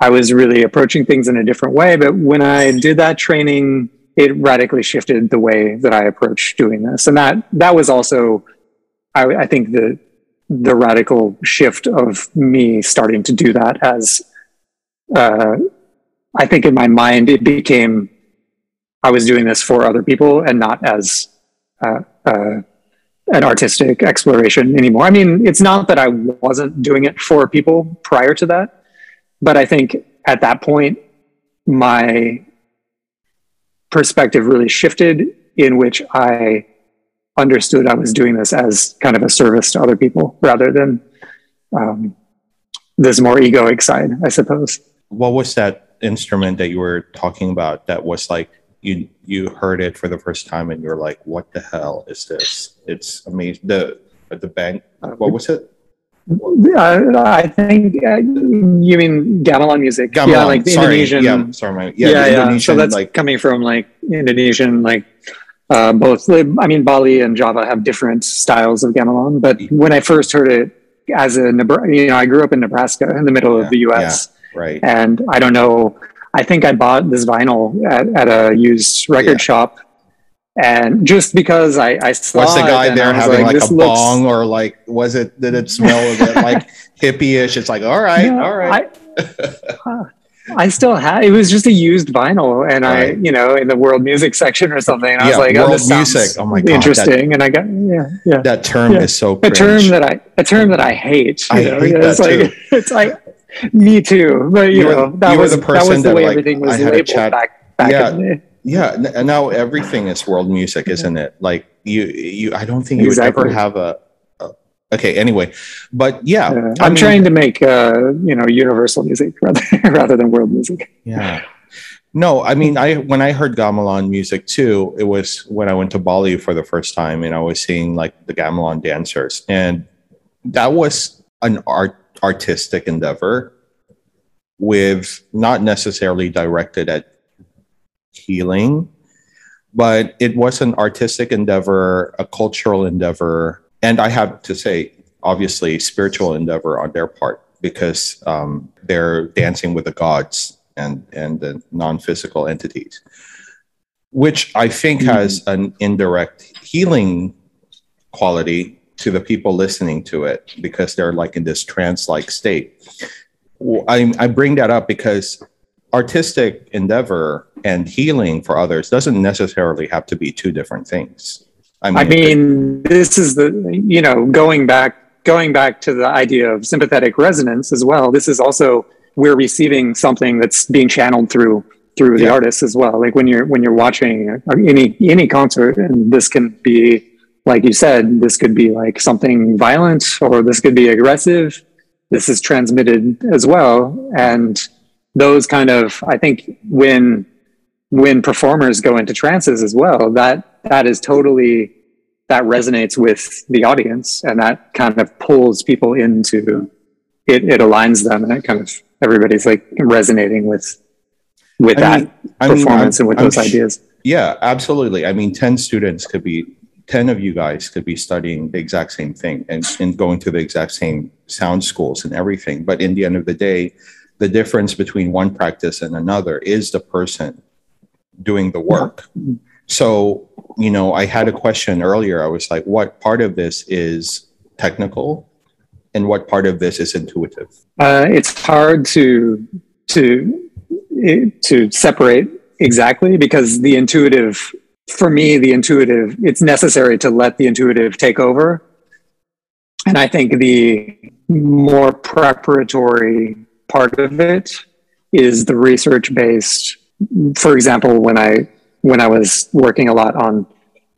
I was really approaching things in a different way. But when I did that training, it radically shifted the way that I approached doing this. And that, that was also, I, I think, the, the radical shift of me starting to do that as, uh, I think in my mind, it became, I was doing this for other people and not as, uh, uh, an artistic exploration anymore. I mean, it's not that I wasn't doing it for people prior to that, but I think at that point, my perspective really shifted, in which I understood I was doing this as kind of a service to other people rather than um, this more egoic side, I suppose. What was that instrument that you were talking about that was like, You you heard it for the first time and you're like, what the hell is this? It's amazing. The the bank. What was it? Uh, I think uh, you mean gamelan music. Gamelan. Yeah, like the sorry. Indonesian. Yeah, sorry, my, yeah, yeah, yeah. Indonesian, so that's like, coming from like Indonesian, like uh, both. I mean, Bali and Java have different styles of gamelan. But when I first heard it as a you know, I grew up in Nebraska in the middle yeah, of the U S Yeah, right, and I don't know. I think I bought this vinyl at, at a used record yeah. shop, and just because I, I saw was the guy it there having like, like a looks... bong, or like was it? Did it smell of it like hippie-ish? It's like all right, yeah, all right. I, I still had. It was just a used vinyl, and right. I, you know, in the world music section or something. And yeah, I was like, world oh, this sounds music. Oh my god, interesting. That, and I got yeah, yeah. That term yeah. is so cringe. a term that I a term that I hate. I know? hate it's that like, too. It's like. Me too, but you, you know were, that, you was, the that was the that, way like, everything was labeled back, back yeah, in the yeah. And now everything is world music, isn't it? Like you, you. I don't think you exactly. would ever have a, a. Okay, anyway, but yeah, uh, I'm I mean, trying to make uh, you know universal music rather rather than world music. Yeah, no, I mean, I when I heard gamelan music too, it was when I went to Bali for the first time, and I was seeing like the gamelan dancers, and that was an art. artistic endeavor with not necessarily directed at healing, but it was an artistic endeavor, a cultural endeavor, and I have to say, obviously, spiritual endeavor on their part, because um, they're dancing with the gods and, and the non-physical entities, which I think mm-hmm. has an indirect healing quality to the people listening to it, because they're like in this trance-like state. I, I bring that up because artistic endeavor and healing for others doesn't necessarily have to be two different things. I mean, I mean this is the, you know, going back, going back to the idea of sympathetic resonance as well. This is also, we're receiving something that's being channeled through, through the yeah. artist as well. Like when you're, when you're watching any, any concert, and this can be, like you said, this could be like something violent, or this could be aggressive, this is transmitted as well. And those kind of, I think when, when performers go into trances as well, that, that is totally, that resonates with the audience, and that kind of pulls people into it. It aligns them, and it kind of, everybody's like resonating with, with I mean, that I performance mean, and with I'm those sh- ideas. Yeah, absolutely. I mean, ten students could be, ten of you guys could be studying the exact same thing and, and going to the exact same sound schools and everything. But in the end of the day, the difference between one practice and another is the person doing the work. So, you know, I had a question earlier. I was like, what part of this is technical and what part of this is intuitive? Uh, it's hard to, to, to separate exactly, because the intuitive, for me, the intuitive, it's necessary to let the intuitive take over. And I think the more preparatory part of it is the research-based. For example, when I when I was working a lot on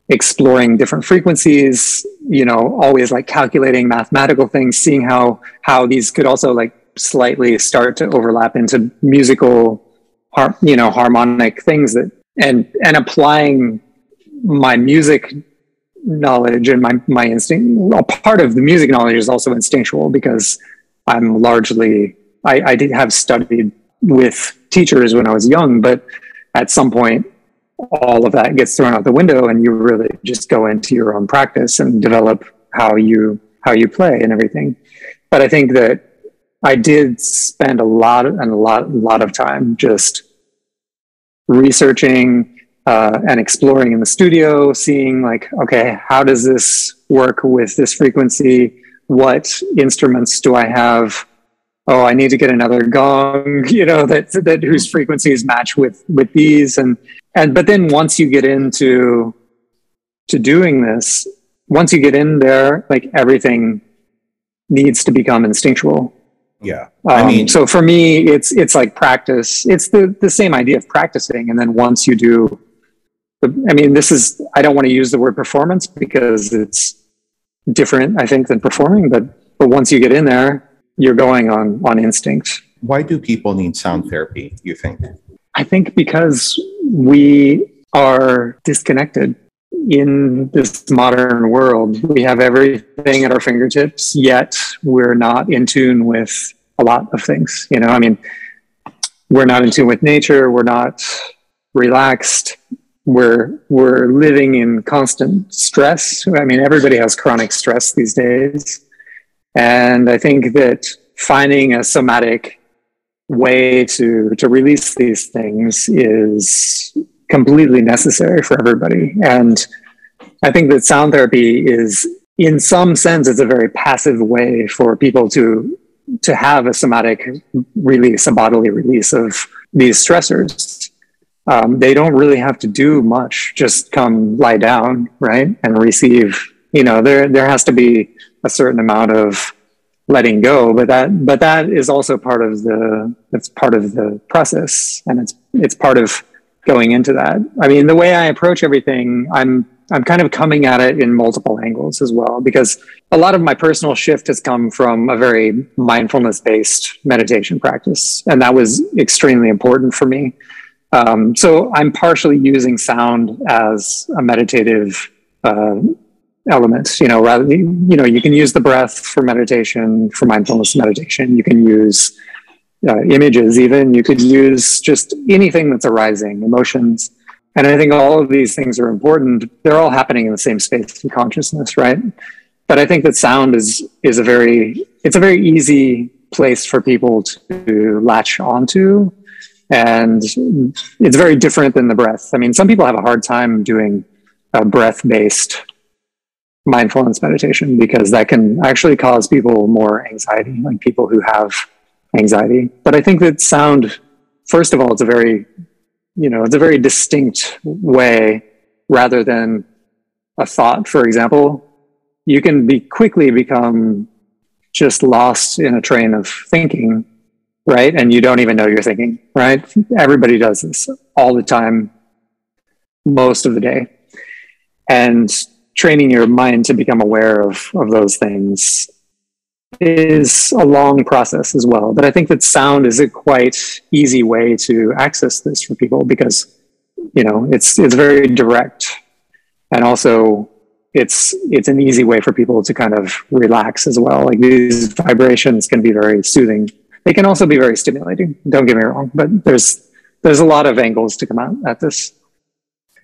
exploring different frequencies, you know, always like calculating mathematical things, seeing how how these could also like slightly start to overlap into musical, har- you know, harmonic things that. And and applying my music knowledge and my, my instinct, well, part of the music knowledge is also instinctual, because I'm largely, I, I did have studied with teachers when I was young, but at some point, all of that gets thrown out the window and you really just go into your own practice and develop how you, how you play and everything. But I think that I did spend a lot and a lot, a lot of time just researching uh, and exploring in the studio, seeing like, okay, how does this work with this frequency? What instruments do I have? Oh, I need to get another gong, you know, that that whose frequencies match with with these. And and but then once you get into to doing this, once you get in there, like everything needs to become instinctual. Yeah. I mean, um, so for me, it's, it's like practice. It's the, the same idea of practicing. And then once you do, I mean, this is, I don't want to use the word performance because it's different, I think, than performing. But, but once you get in there, you're going on, on instinct. Why do people need sound therapy, you think? I think because we are disconnected in this modern world. We have everything at our fingertips, yet we're not in tune with a lot of things. You know, I mean, we're not in tune with nature. We're not relaxed. We're, we're living in constant stress. I mean, everybody has chronic stress these days. And I think that finding a somatic way to, to release these things is completely necessary for everybody. And I think that sound therapy is, in some sense, it's a very passive way for people to to have a somatic release, a bodily release of these stressors. Um, they don't really have to do much, just come lie down, right? And receive, you know, there there has to be a certain amount of letting go, but that but that is also part of the that's part of the process. And it's it's part of going into that. I mean, the way I approach everything, I'm I'm kind of coming at it in multiple angles as well, because a lot of my personal shift has come from a very mindfulness-based meditation practice, and that was extremely important for me. Um, so I'm partially using sound as a meditative uh, element. You know, rather you know, you can use the breath for meditation, for mindfulness meditation. You can use Uh, images, even. You could use just anything that's arising, emotions. And I think all of these things are important. They're all happening in the same space in consciousness, right? But I think that sound is is a very, it's a very easy place for people to latch onto. And it's very different than the breath. I mean, some people have a hard time doing a breath-based mindfulness meditation because that can actually cause people more anxiety, like people who have anxiety. But I think that sound, first of all, it's a very, you know, it's a very distinct way rather than a thought, for example. You can be quickly become just lost in a train of thinking, right? And you don't even know you're thinking, right? Everybody does this all the time, most of the day. And training your mind to become aware of, of those things is a long process as well. But I think that sound is a quite easy way to access this for people because, you know, it's it's very direct, and also it's it's an easy way for people to kind of relax as well. Like, these vibrations can be very soothing. They can also be very stimulating, don't get me wrong, but there's there's a lot of angles to come out at this.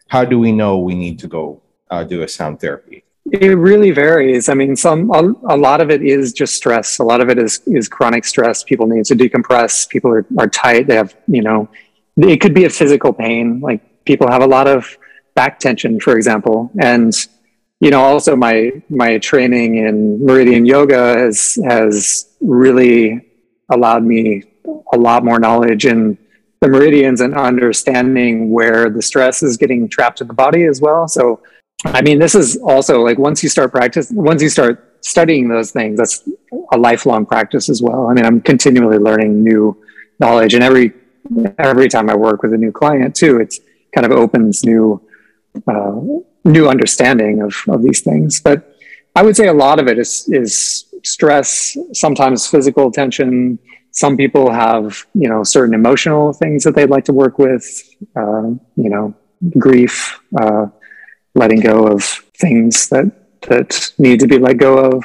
How do we know we need to go uh, do a sound therapy? It really varies. I mean, some a, a lot of it is just stress. A lot of it is is chronic stress. People need to decompress. People are, are tight. They have, you know, it could be a physical pain. Like, people have a lot of back tension, for example. And, you know, also my my training in Meridian Yoga has has really allowed me a lot more knowledge in the meridians and understanding where the stress is getting trapped in the body as well. So, I mean, this is also like, once you start practice, once you start studying those things, that's a lifelong practice as well. I mean, I'm continually learning new knowledge, and every, every time I work with a new client too, it's kind of opens new, uh, new understanding of, of these things. But I would say a lot of it is, is stress, sometimes physical tension. Some people have, you know, certain emotional things that they'd like to work with, uh, you know, grief, uh, letting go of things that, that need to be let go of.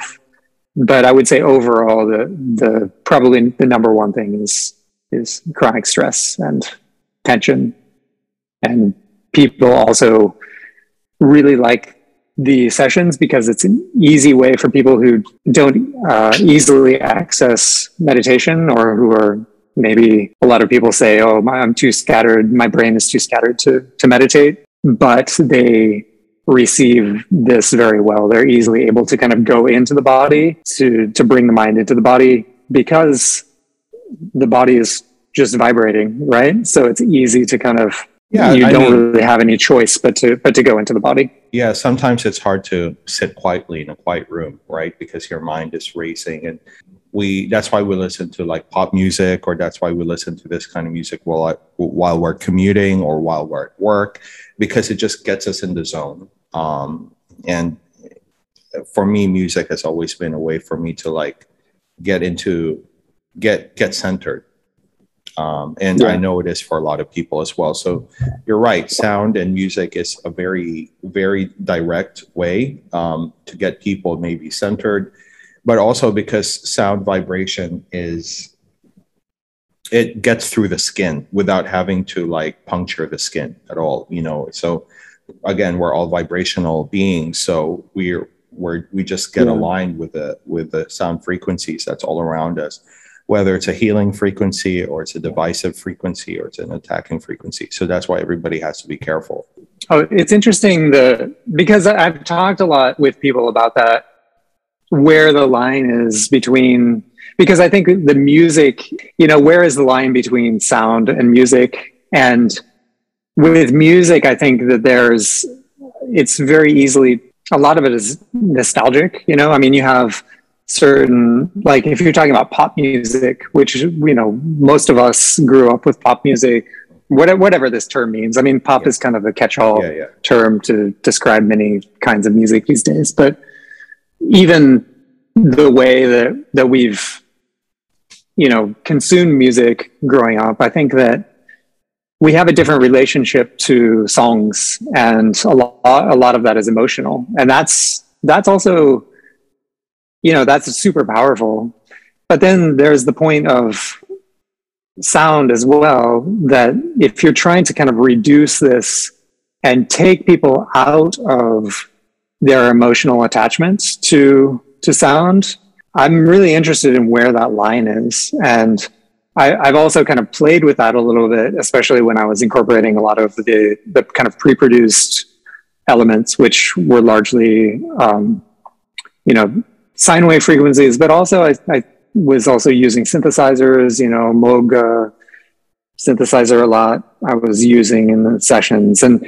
But I would say overall, the, the probably the number one thing is, is chronic stress and tension. And people also really like the sessions because it's an easy way for people who don't uh, easily access meditation, or who are maybe, a lot of people say, oh, my, I'm too scattered. My brain is too scattered to, to meditate, but they receive this very well. They're easily able to kind of go into the body to, to bring the mind into the body, because the body is just vibrating, right? So it's easy to kind of, yeah, you I don't mean, really have any choice but to but to go into the body. Yeah, sometimes it's hard to sit quietly in a quiet room, right? Because your mind is racing, and we that's why we listen to like pop music, or that's why we listen to this kind of music while while we're commuting or while we're at work, because it just gets us in the zone. Um, and for me, music has always been a way for me to like get into get get centered. Um, and yeah. I know it is for a lot of people as well. So you're right. Sound and music is a very, very direct way um, to get people maybe centered, but also because sound vibration is, it gets through the skin without having to like puncture the skin at all, you know? So again, we're all vibrational beings. So we're, we're, we just get yeah. aligned with the, with the sound frequencies that's all around us, whether it's a healing frequency or it's a divisive frequency or it's an attacking frequency. So that's why everybody has to be careful. Oh, it's interesting the because I've talked a lot with people about that, where the line is between, because I think the music, you know, where is the line between sound and music? And with music, I think that there's, it's very easily, a lot of it is nostalgic, you know? I mean, you have certain, like if you're talking about pop music, which, you know, most of us grew up with pop music, whatever, whatever this term means. I mean, pop yeah. is kind of a catch-all yeah, yeah. term to describe many kinds of music these days. But even the way that, that we've, you know, consumed music growing up, I think that we have a different relationship to songs, and a lot, a lot of that is emotional. And that's, that's also, you know, that's super powerful. But then there's the point of sound as well, that if you're trying to kind of reduce this and take people out of their emotional attachments to to sound, I'm really interested in where that line is. And I, I've also kind of played with that a little bit, especially when I was incorporating a lot of the, the kind of pre-produced elements, which were largely, um, you know, sine wave frequencies, but also I, I was also using synthesizers, you know, Moog uh, synthesizer a lot I was using in the sessions. And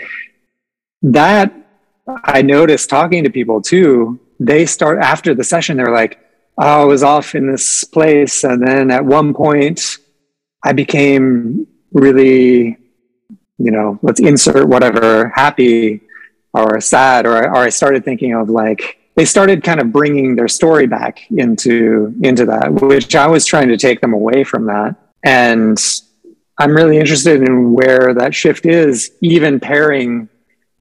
that I noticed talking to people too, they start after the session, they're like, oh, I was off in this place. And then at one point I became really, you know, let's insert whatever, happy or sad, or, or I started thinking of like, they started kind of bringing their story back into, into that, which I was trying to take them away from that. And I'm really interested in where that shift is. Even pairing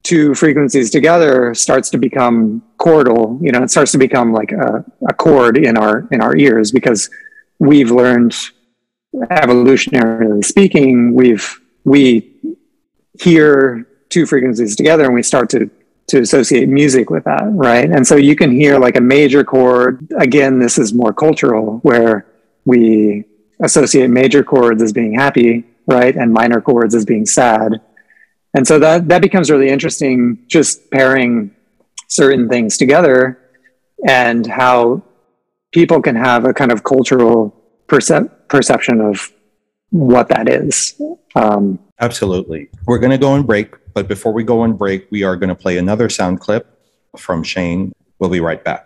two frequencies together starts to become chordal, you know, it starts to become like a, a chord in our, in our ears, because we've learned, evolutionarily speaking, we've, we hear two frequencies together and we start to, to associate music with that, right? And so you can hear like a major chord. Again, this is more cultural, where we associate major chords as being happy, right? And minor chords as being sad. And so that, that becomes really interesting, just pairing certain things together, and how people can have a kind of cultural percep- perception of what that is. Um, Absolutely. We're going to go on break, but before we go on break, we are going to play another sound clip from Shane. We'll be right back.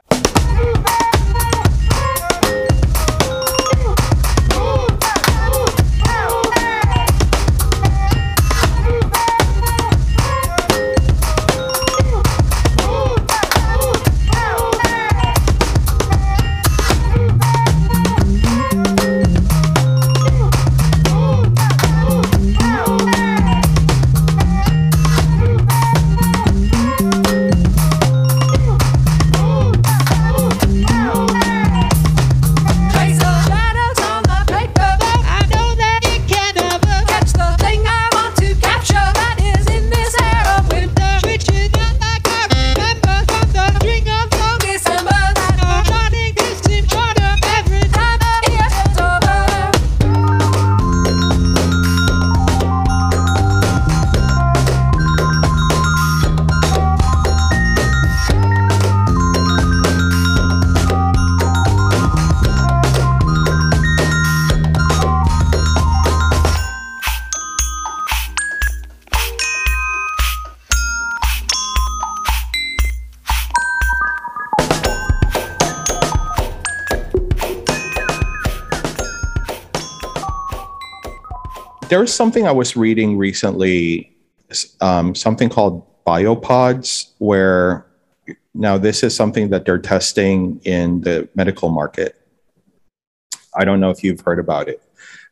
There's something I was reading recently, um, something called biopods, where now this is something that they're testing in the medical market. I don't know if you've heard about it,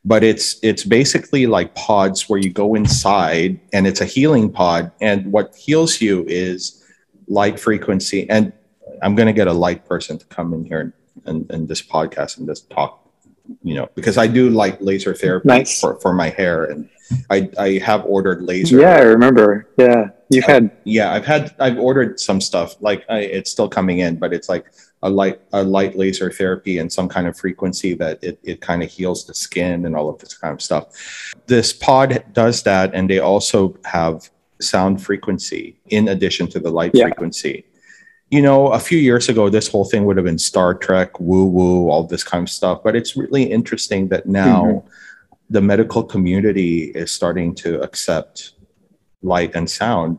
but it's it's basically like pods where you go inside, and it's a healing pod. And what heals you is light frequency. And I'm going to get a light person to come in here and, and this podcast and this talk, you know, because I do like laser therapy. Nice. for, for my hair, and I, I have ordered laser. Yeah, I remember. Yeah. You've I, had. Yeah. I've had, I've ordered some stuff, like I, it's still coming in, but it's like a light, a light laser therapy and some kind of frequency that it, it kind of heals the skin and all of this kind of stuff. This pod does that. And they also have sound frequency in addition to the light yeah. frequency. You know, a few years ago, this whole thing would have been Star Trek, woo-woo, all this kind of stuff. But it's really interesting that now mm-hmm. the medical community is starting to accept light and sound,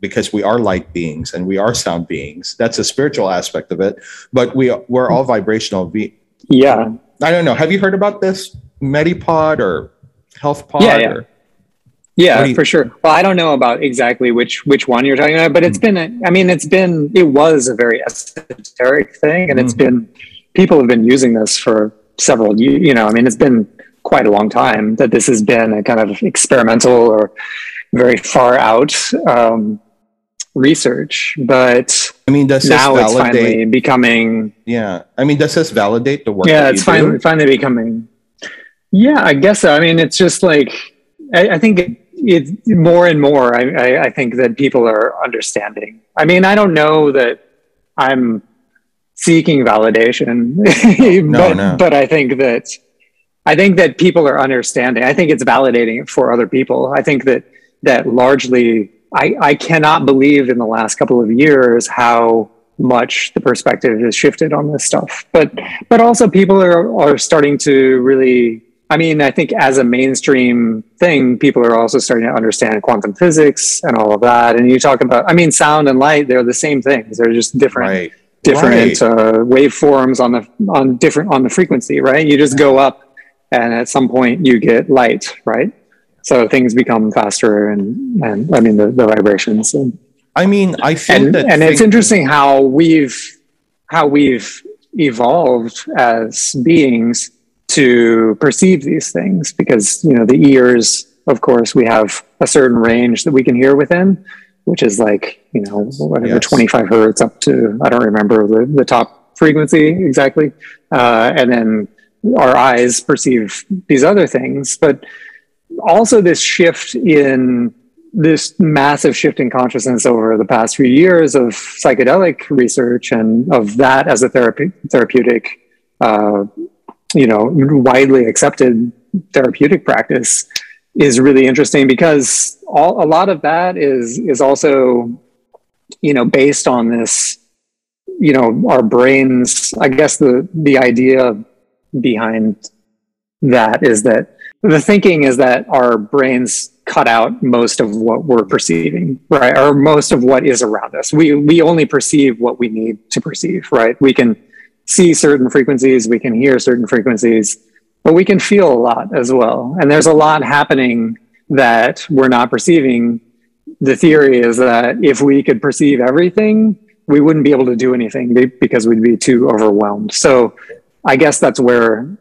because we are light beings and we are sound beings. That's a spiritual aspect of it. But we, we're all vibrational beings. Yeah. I don't know. Have you heard about this Medipod or Health Pod? Yeah, yeah. Or- Yeah, you- for sure. Well, I don't know about exactly which which one you're talking about, but it's mm-hmm. been, a, I mean, it's been, it was a very esoteric thing, and mm-hmm. it's been, people have been using this for several, you, you know, I mean, it's been quite a long time that this has been a kind of experimental or very far out um, research, but I mean, does now this validate- it's finally becoming. Yeah, I mean, does this validate the work? Yeah, that it's you finally, do? finally becoming. Yeah, I guess so. I mean, it's just like, I, I think it, It, more and more, I, I, I think that people are understanding. I mean, I don't know that I'm seeking validation, no, but, no. but I think that I think that people are understanding. I think it's validating it for other people. I think that that largely, I, I cannot believe in the last couple of years how much the perspective has shifted on this stuff. But but also people are are starting to really. I mean, I think as a mainstream thing, people are also starting to understand quantum physics and all of that. And you talk about, I mean, sound and light, they're the same things. They're just different, right. different right. Uh, waveforms on the, on different, on the frequency, right? You just go up and at some point you get light, right? So things become faster and, and I mean, the, the vibrations. And I mean, I think and, that and thing- it's interesting how we've how we've evolved as beings to perceive these things, because, you know, the ears, of course, we have a certain range that we can hear within, which is like, you know, whatever, yes. twenty-five hertz up to, I don't remember the, the top frequency exactly. Uh, and then our eyes perceive these other things, but also this shift in this massive shift in consciousness over the past few years of psychedelic research and of that as a therapy, therapeutic, uh, you know, widely accepted therapeutic practice is really interesting, because all, a lot of that is, is also, you know, based on this, you know, our brains. I guess the, the idea behind that is that the thinking is that our brains cut out most of what we're perceiving, right? Or most of what is around us. We, we only perceive what we need to perceive, right? We can see certain frequencies, we can hear certain frequencies, but we can feel a lot as well. And there's a lot happening that we're not perceiving. The theory is that if we could perceive everything, we wouldn't be able to do anything because we'd be too overwhelmed. So I guess that's where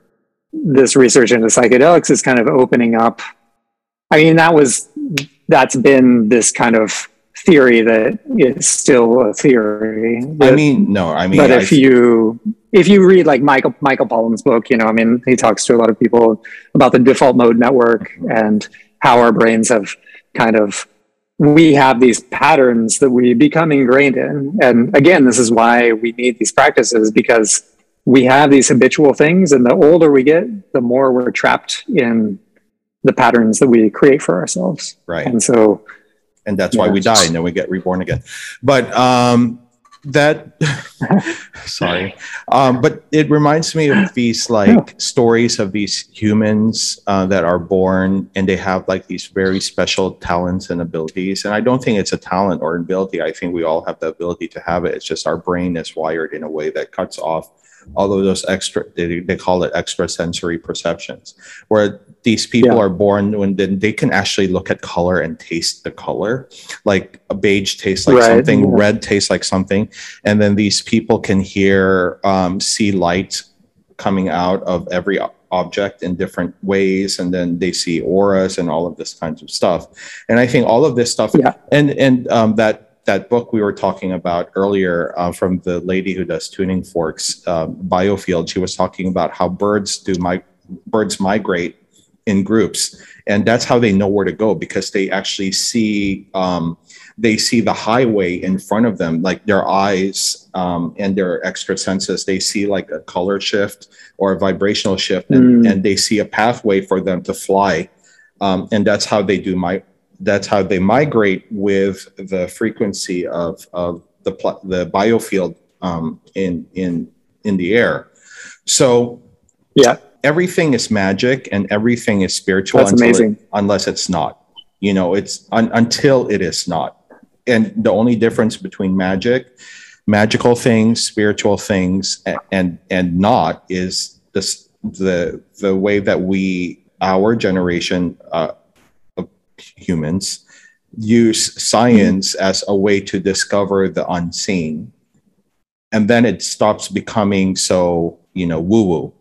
this research into psychedelics is kind of opening up. I mean, that was, that's been this kind of theory that it's still a theory. But, I mean, no, I mean, but if I, you, if you read like Michael, Michael Pollan's book, you know, I mean, he talks to a lot of people about the default mode network and how our brains have kind of, we have these patterns that we become ingrained in. And again, this is why we need these practices, because we have these habitual things, and the older we get, the more we're trapped in the patterns that we create for ourselves. Right. And so, and that's yeah. why we die, and then we get reborn again. But um, that, sorry. Um, but it reminds me of these like yeah. stories of these humans uh, that are born, and they have like these very special talents and abilities. And I don't think it's a talent or ability. I think we all have the ability to have it. It's just our brain is wired in a way that cuts off all of those extra, they, they call it extrasensory perceptions, where these people yeah. are born when then they can actually look at color and taste the color. Like a beige tastes like right. something, yeah. red tastes like something. And then these people can hear, um, see light coming out of every object in different ways. And then they see auras and all of this kinds of stuff. And I think all of this stuff yeah. and, and um, that, that book we were talking about earlier uh, from the lady who does tuning forks, uh, Biofield, she was talking about how birds do my birds migrate in groups, and that's how they know where to go, because they actually see um, they see the highway in front of them, like their eyes um, and their extra senses. They see like a color shift or a vibrational shift, and, mm. and they see a pathway for them to fly, um, and that's how they do my. That's how they migrate with the frequency of, of the pl- the biofield um, in in in the air. So yeah, everything is magic and everything is spiritual. That's amazing. It, unless it's not, you know, it's un- until it is not. And the only difference between magic, magical things, spiritual things, and and, and not is this, the the way that we our generation. Uh, humans use science mm-hmm. as a way to discover the unseen, and then it stops becoming so, you know, woo-woo,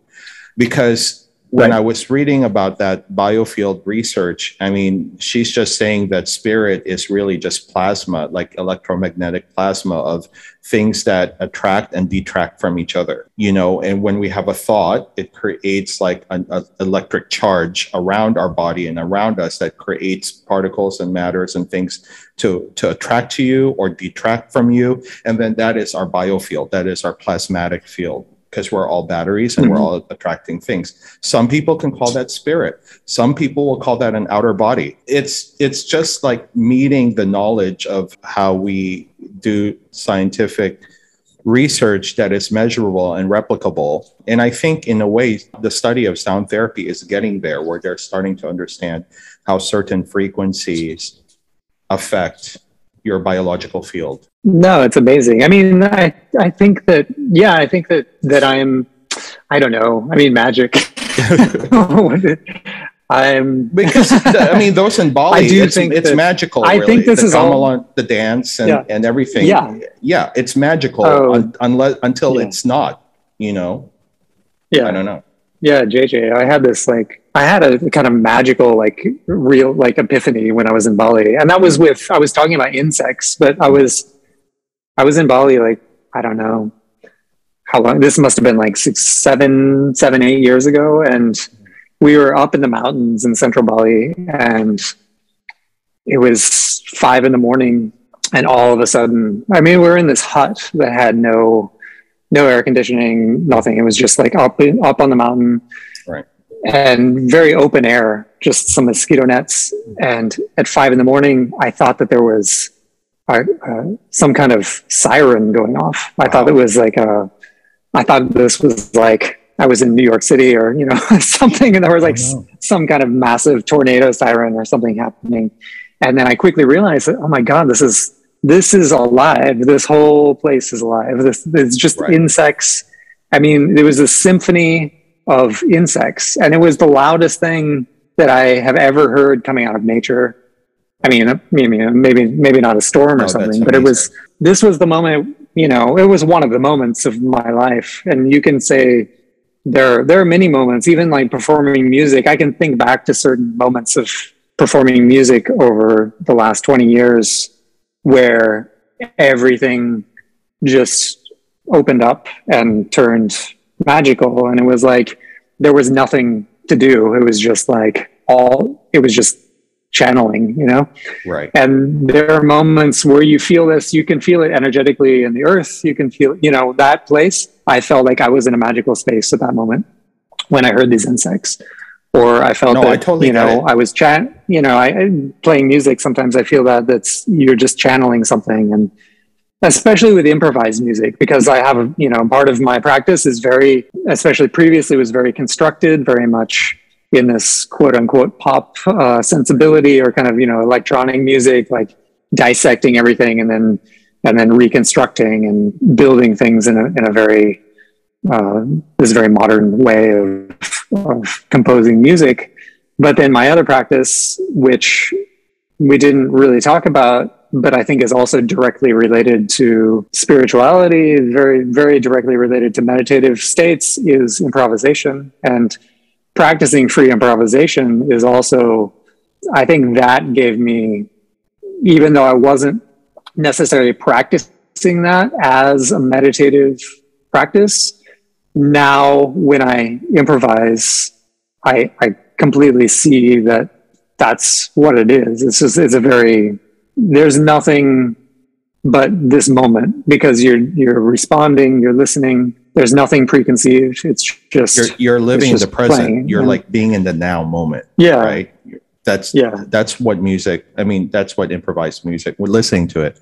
because when right. I was reading about that biofield research, I mean, she's just saying that spirit is really just plasma, like electromagnetic plasma of things that attract and detract from each other, you know, and when we have a thought, it creates like an a electric charge around our body and around us that creates particles and matters and things to, to attract to you or detract from you. And then that is our biofield, that is our plasmatic field, because we're all batteries and mm-hmm. we're all attracting things. Some people can call that spirit. Some people will call that an outer body. It's it's just like meeting the knowledge of how we do scientific research that is measurable and replicable. And I think in a way, the study of sound therapy is getting there, where they're starting to understand how certain frequencies affect your biological field. No, it's amazing. I mean, I, I think that, yeah, I think that, that I'm, I don't know. I mean, magic. I'm because I mean those in Bali. I do it's, think it's that, magical. I really. think this the is all the dance and, yeah. and everything. Yeah, yeah, it's magical oh, un, unless until yeah. it's not. You know. Yeah, I don't know. Yeah, J J, I had this like I had a kind of magical like real like epiphany when I was in Bali, and that was with I was talking about insects, but I was I was in Bali like I don't know how long. This must have been like six, seven, seven, eight years ago, and. We were up in the mountains in central Bali and it was five in the morning. And all of a sudden, I mean, we were in this hut that had no, no air conditioning, nothing. It was just like up, up on the mountain right. and very open air, just some mosquito nets. And at five in the morning, I thought that there was uh, uh, some kind of siren going off. I wow. thought it was like, a, I thought this was like, I was in New York City or, you know, something, and there was like oh, no. some kind of massive tornado siren or something happening. And then I quickly realized that, oh my God, this is, this is alive. This whole place is alive. This is just right. insects. I mean, there was a symphony of insects, and it was the loudest thing that I have ever heard coming out of nature. I mean, maybe, maybe not a storm or oh, something, but it was, this was the moment, you know, it was one of the moments of my life. And you can say, There, there are many moments, even like performing music. I can think back to certain moments of performing music over the last twenty years where everything just opened up and turned magical. And it was like, there was nothing to do. It was just like all, it was just channeling, you know? Right. And there are moments where you feel this, you can feel it energetically in the earth. You can feel, you know, that place. I felt like I was in a magical space at that moment when I heard these insects, or I felt no, that, I totally you know, I was chan, you know, I, I playing music. Sometimes I feel that that's, you're just channeling something. And especially with improvised music, because I have, a, you know, part of my practice is very, especially previously was very constructed, very much in this quote unquote pop uh, sensibility or kind of, you know, electronic music, like dissecting everything and then, and then reconstructing and building things in a, in a very, uh, this very modern way of, of composing music. But then my other practice, which we didn't really talk about, but I think is also directly related to spirituality, very, very directly related to meditative states, is improvisation. And practicing free improvisation is also, I think that gave me, even though I wasn't necessarily practicing that as a meditative practice, now when I improvise, I, I completely see that that's what it is. It's just, it's a very, there's nothing but this moment, because you're, you're responding, you're listening. There's nothing preconceived. It's just, you're, you're living in the present. Playing, you're yeah. like being in the now moment. Yeah. Right. That's yeah. that's what music, I mean, that's what improvised music, we're listening to it,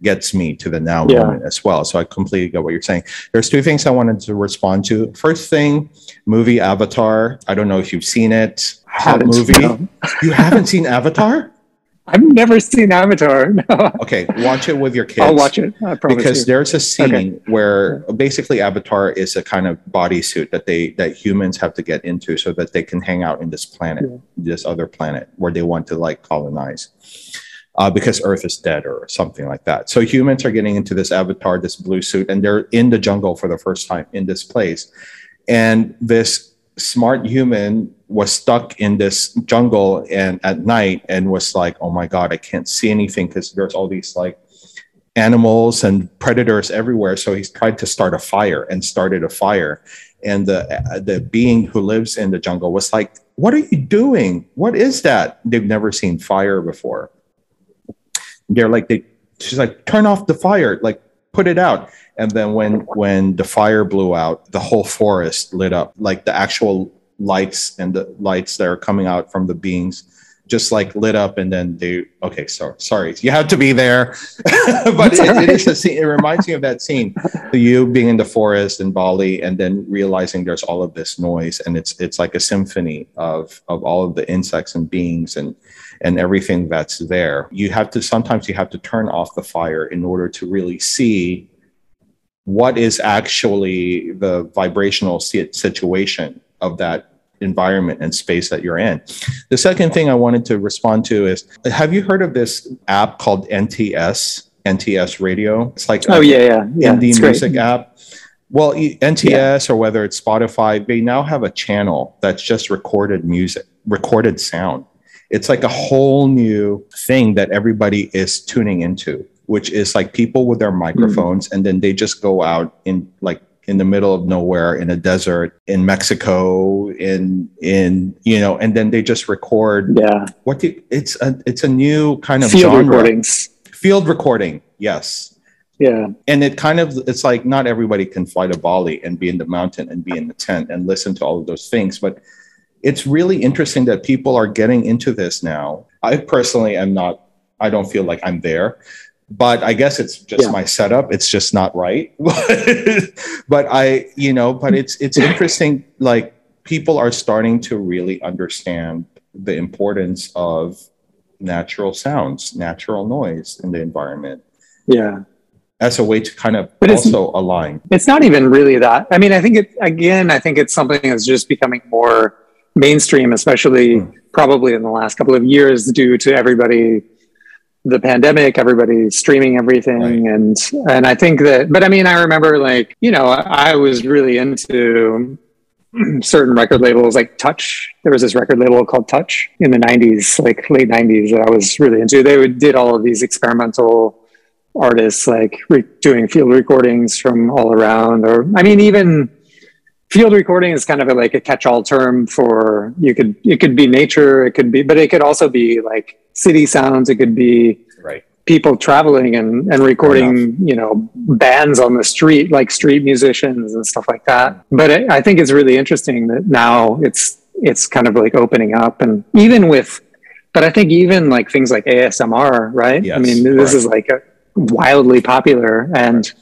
gets me to the now yeah. moment as well. So I completely get what you're saying. There's two things I wanted to respond to. First thing, movie Avatar. I don't know if you've seen it. Hot movie. No. You haven't seen Avatar? I've never seen Avatar. No. Okay, watch it with your kids. I'll watch it. I promise because you. There's a scene okay. where basically Avatar is a kind of bodysuit that they that humans have to get into so that they can hang out in this planet, yeah. this other planet where they want to like colonize, uh, because Earth is dead or something like that. So humans are getting into this Avatar, this blue suit, and they're in the jungle for the first time in this place, and this smart human was stuck in this jungle and at night and was like, oh my God, I can't see anything because there's all these like animals and predators everywhere. So he's tried to start a fire and started a fire. And the, the being who lives in the jungle was like, what are you doing? What is that? They've never seen fire before. They're like, they, she's like, turn off the fire, like put it out. And then when when the fire blew out, the whole forest lit up, like the actual lights and the lights that are coming out from the beings just like lit up. And then they, okay, so sorry, you have to be there. But it, right. it is a scene, it reminds me of that scene. So you being in the forest in Bali and then realizing there's all of this noise, and it's it's like a symphony of of all of the insects and beings and and everything that's there. You have to, sometimes you have to turn off the fire in order to really see what is actually the vibrational situation of that environment and space that you're in. The second thing I wanted to respond to is, have you heard of this app called N T S, N T S Radio? It's like oh, a yeah, yeah. Yeah, indie music great. app. Well, N T S yeah. or whether it's Spotify, they now have a channel that's just recorded music, recorded sound. It's like a whole new thing that everybody is tuning into, which is like people with their microphones, mm-hmm. and then they just go out in like in the middle of nowhere, in a desert, in Mexico, in, in you know, and then they just record. Yeah. What do you, it's a, it's a new kind of Field genre. recordings. Field recording, yes. Yeah. And it kind of, it's like not everybody can fly to Bali and be in the mountain and be in the tent and listen to all of those things. But it's really interesting that people are getting into this now. I personally am not, I don't feel like I'm there. But I guess it's just yeah. my setup. It's just not right. But I, you know, but it's it's interesting. Like people are starting to really understand the importance of natural sounds, natural noise in the environment. Yeah. As a way to kind of but also it's, align. It's not even really that. I mean, I think it, again, I think it's something that's just becoming more mainstream, especially mm. probably in the last couple of years due to everybody the pandemic, everybody streaming everything. Right. And, and I think that, but I mean, I remember like, you know, I, I was really into certain record labels like Touch. There was this record label called Touch in the nineties, like late nineties that I was really into. They would, did all of these experimental artists, like re- doing field recordings from all around, or, I mean, even field recording is kind of a, like a catch-all term for, you could, it could be nature, it could be, but it could also be like city sounds, it could be right. people traveling and, and recording, you know, bands on the street, like street musicians and stuff like that. But it, I think it's really interesting that now it's, it's kind of like opening up and even with, but I think even like things like A S M R, right? Yes, I mean, this right. is like a wildly popular and, right.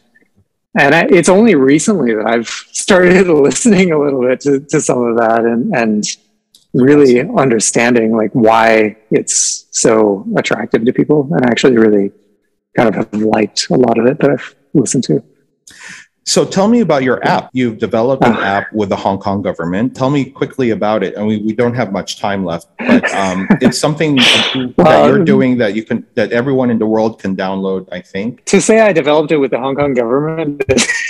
and I, it's only recently that I've started listening a little bit to, to some of that and, and, really understanding like why it's so attractive to people. And I actually really kind of have liked a lot of it that I've listened to. So tell me about your app. You've developed an uh, app with the Hong Kong government. Tell me quickly about it. I mean, we don't have much time left, but um, it's something that well, you're doing that you can, that everyone in the world can download, I think. To say I developed it with the Hong Kong government.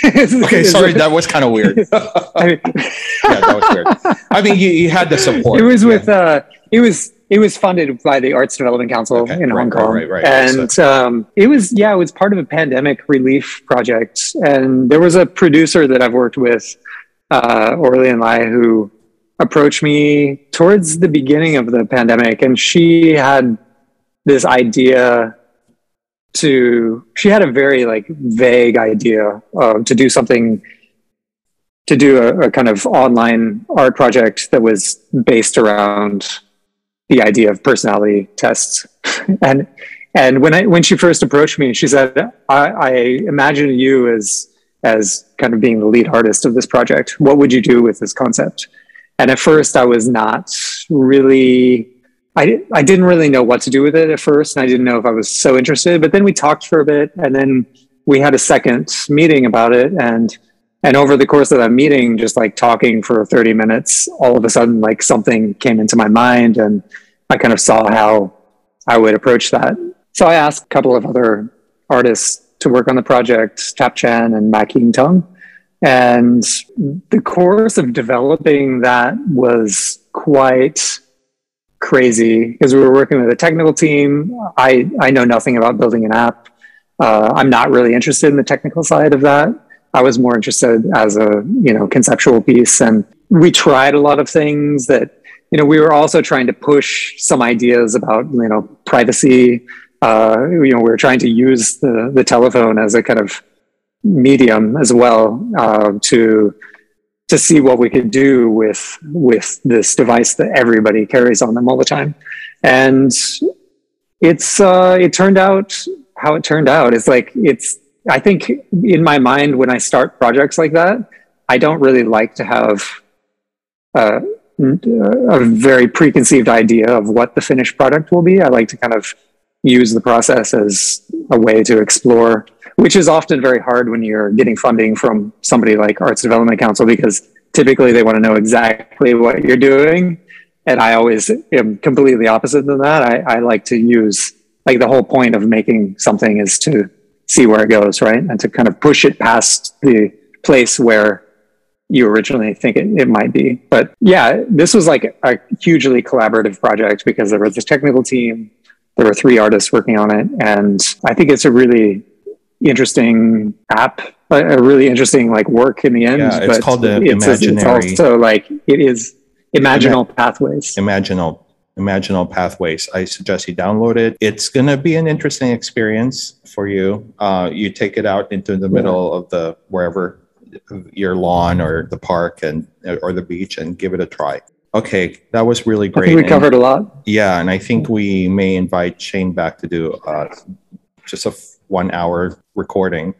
Is, okay, is, sorry, that was kind of weird. I mean, yeah, that was weird. I mean, you, you had the support. It was yeah. with, uh, it was, it was funded by the Arts Development Council okay, in right, Hong Kong. Right, right, right. And so. um, it was, yeah, it was part of a pandemic relief project. And there was a producer that I've worked with, uh, Orlean Lai, who approached me towards the beginning of the pandemic. And she had this idea to, she had a very like vague idea uh, to do something to do a, a kind of online art project that was based around the idea of personality tests. and and when I when she first approached me, she said, I, I imagine you as as kind of being the lead artist of this project. What would you do with this concept? And at first I was not really, I, I didn't really know what to do with it at first. And I didn't know if I was so interested, but then we talked for a bit and then we had a second meeting about it. And And over the course of that meeting, just like talking for thirty minutes, all of a sudden, like something came into my mind and I kind of saw how I would approach that. So I asked a couple of other artists to work on the project, Tap Chan and Ma Keen Tong. And the course of developing that was quite crazy because we were working with a technical team. I, I know nothing about building an app. Uh, I'm not really interested in the technical side of that. I was more interested as a, you know, conceptual piece. And we tried a lot of things that, you know, we were also trying to push some ideas about, you know, privacy. Uh, you know, we were trying to use the, the telephone as a kind of medium as well uh, to to see what we could do with with this device that everybody carries on them all the time. And it's uh, it turned out how it turned out. It's like it's. I think in my mind, when I start projects like that, I don't really like to have uh, a very preconceived idea of what the finished product will be. I like to kind of use the process as a way to explore, which is often very hard when you're getting funding from somebody like Arts Development Council, because typically they want to know exactly what you're doing. And I always am completely opposite than that. I, I like to use, like, the whole point of making something is to see where it goes, right? And to kind of push it past the place where you originally think it, it might be. But yeah, this was like a hugely collaborative project because there was this technical team, there were three artists working on it. And I think it's a really interesting app, a really interesting like work in the end. Yeah, it's but called the it's, Imaginary. It's also like, it is Imaginal Ima- Pathways. Imaginal Imaginal Pathways. I suggest you download it. It's going to be an interesting experience for you. Uh, you take it out into the yeah. middle of the wherever, your lawn or the park and or the beach, and give it a try. Okay, that was really great. I think we and, covered a lot. Yeah, and I think we may invite Shane back to do uh, just a f- one-hour recording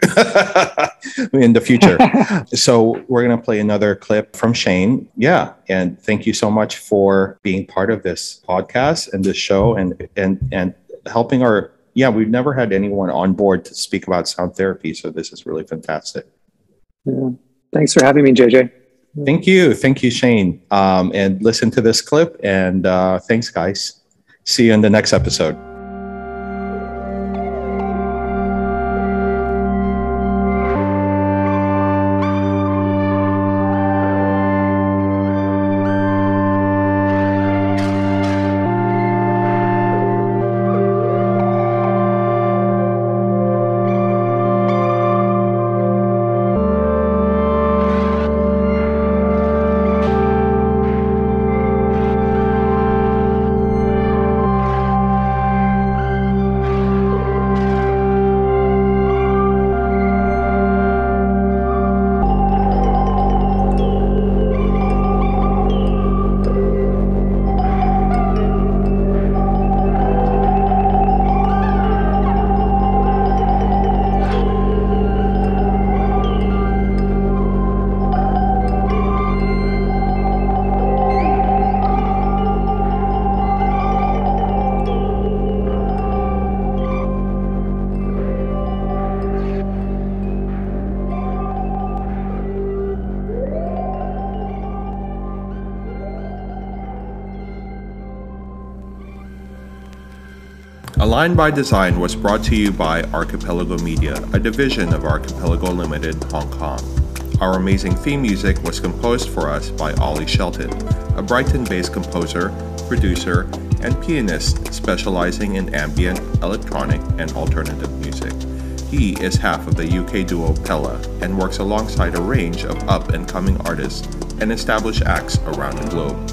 in the future. So we're going to play another clip from Shane. Yeah, and thank you so much for being part of this podcast and this show and and and helping our... Yeah, we've never had anyone on board to speak about sound therapy, so this is really fantastic. Yeah. Thanks for having me, J J. Thank you. Thank you, Shane. Um, and listen to this clip. And uh, thanks, guys. See you in the next episode. Aligned by Design was brought to you by Archipelago Media, a division of Archipelago Limited, Hong Kong. Our amazing theme music was composed for us by Ollie Shelton, a Brighton-based composer, producer, and pianist specializing in ambient, electronic, and alternative music. He is half of the U K duo Pella and works alongside a range of up-and-coming artists and established acts around the globe.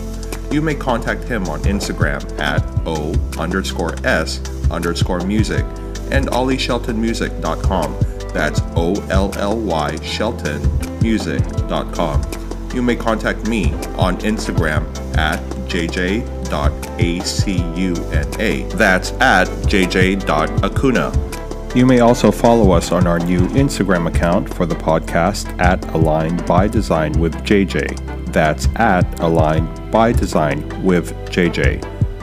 You may contact him on Instagram at o underscore s underscore music and ollie shelton music dot com. That's O L L Y Shelton music dot com. You may contact me on Instagram at j j dot acuna. That's at j j dot acuna. You may also follow us on our new Instagram account for the podcast at Aligned by Design with J J. That's at Aligned by Design with J J.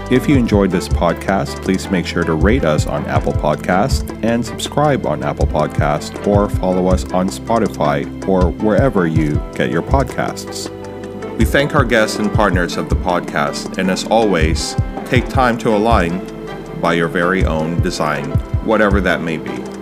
If you enjoyed this podcast, please make sure to rate us on Apple Podcasts and subscribe on Apple Podcasts or follow us on Spotify or wherever you get your podcasts. We thank our guests and partners of the podcast, and as always, take time to align by your very own design, whatever that may be.